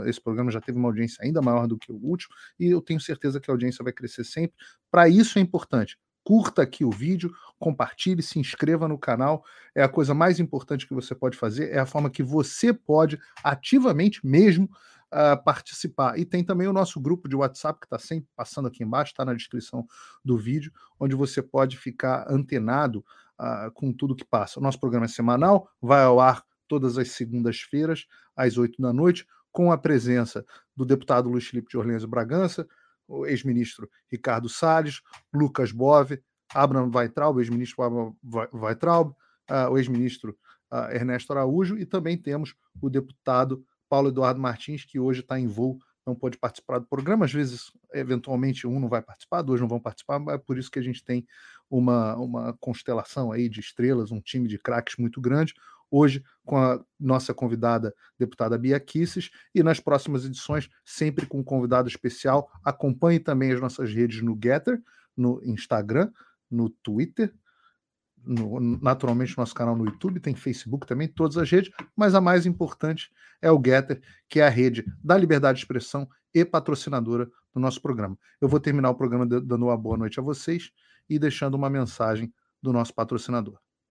esse programa já teve uma audiência ainda maior do que o último, e eu tenho certeza que a audiência vai crescer sempre. Para isso é importante, curta aqui o vídeo, compartilhe, se inscreva no canal, é a coisa mais importante que você pode fazer, é a forma que você pode ativamente mesmo participar. E tem também o nosso grupo de WhatsApp, que está sempre passando aqui embaixo, está na descrição do vídeo, onde você pode ficar antenado com tudo que passa. O nosso programa é semanal, vai ao ar todas as segundas-feiras, às 20h, com a presença do deputado Luiz Felipe de Orleans e Bragança, o ex-ministro Ricardo Salles, Lucas Boff, Abraham Weintraub, ex-ministro Abraham Weintraub, o ex-ministro Ernesto Araújo, e também temos o deputado Paulo Eduardo Martins, que hoje está em voo, não pode participar do programa. Às vezes, eventualmente, um não vai participar, 2 não vão participar, mas é por isso que a gente tem uma constelação aí de estrelas, um time de craques muito grande. Hoje, com a nossa convidada, deputada Bia Kicis, e nas próximas edições, sempre com um convidado especial. Acompanhe também as nossas redes no Getter, no Instagram, no Twitter, naturalmente nosso canal no YouTube, tem Facebook também, todas as redes, mas a mais importante é o Getter, que é a rede da liberdade de expressão e patrocinadora do nosso programa. Eu vou terminar o programa dando uma boa noite a vocês e deixando uma mensagem do nosso patrocinador.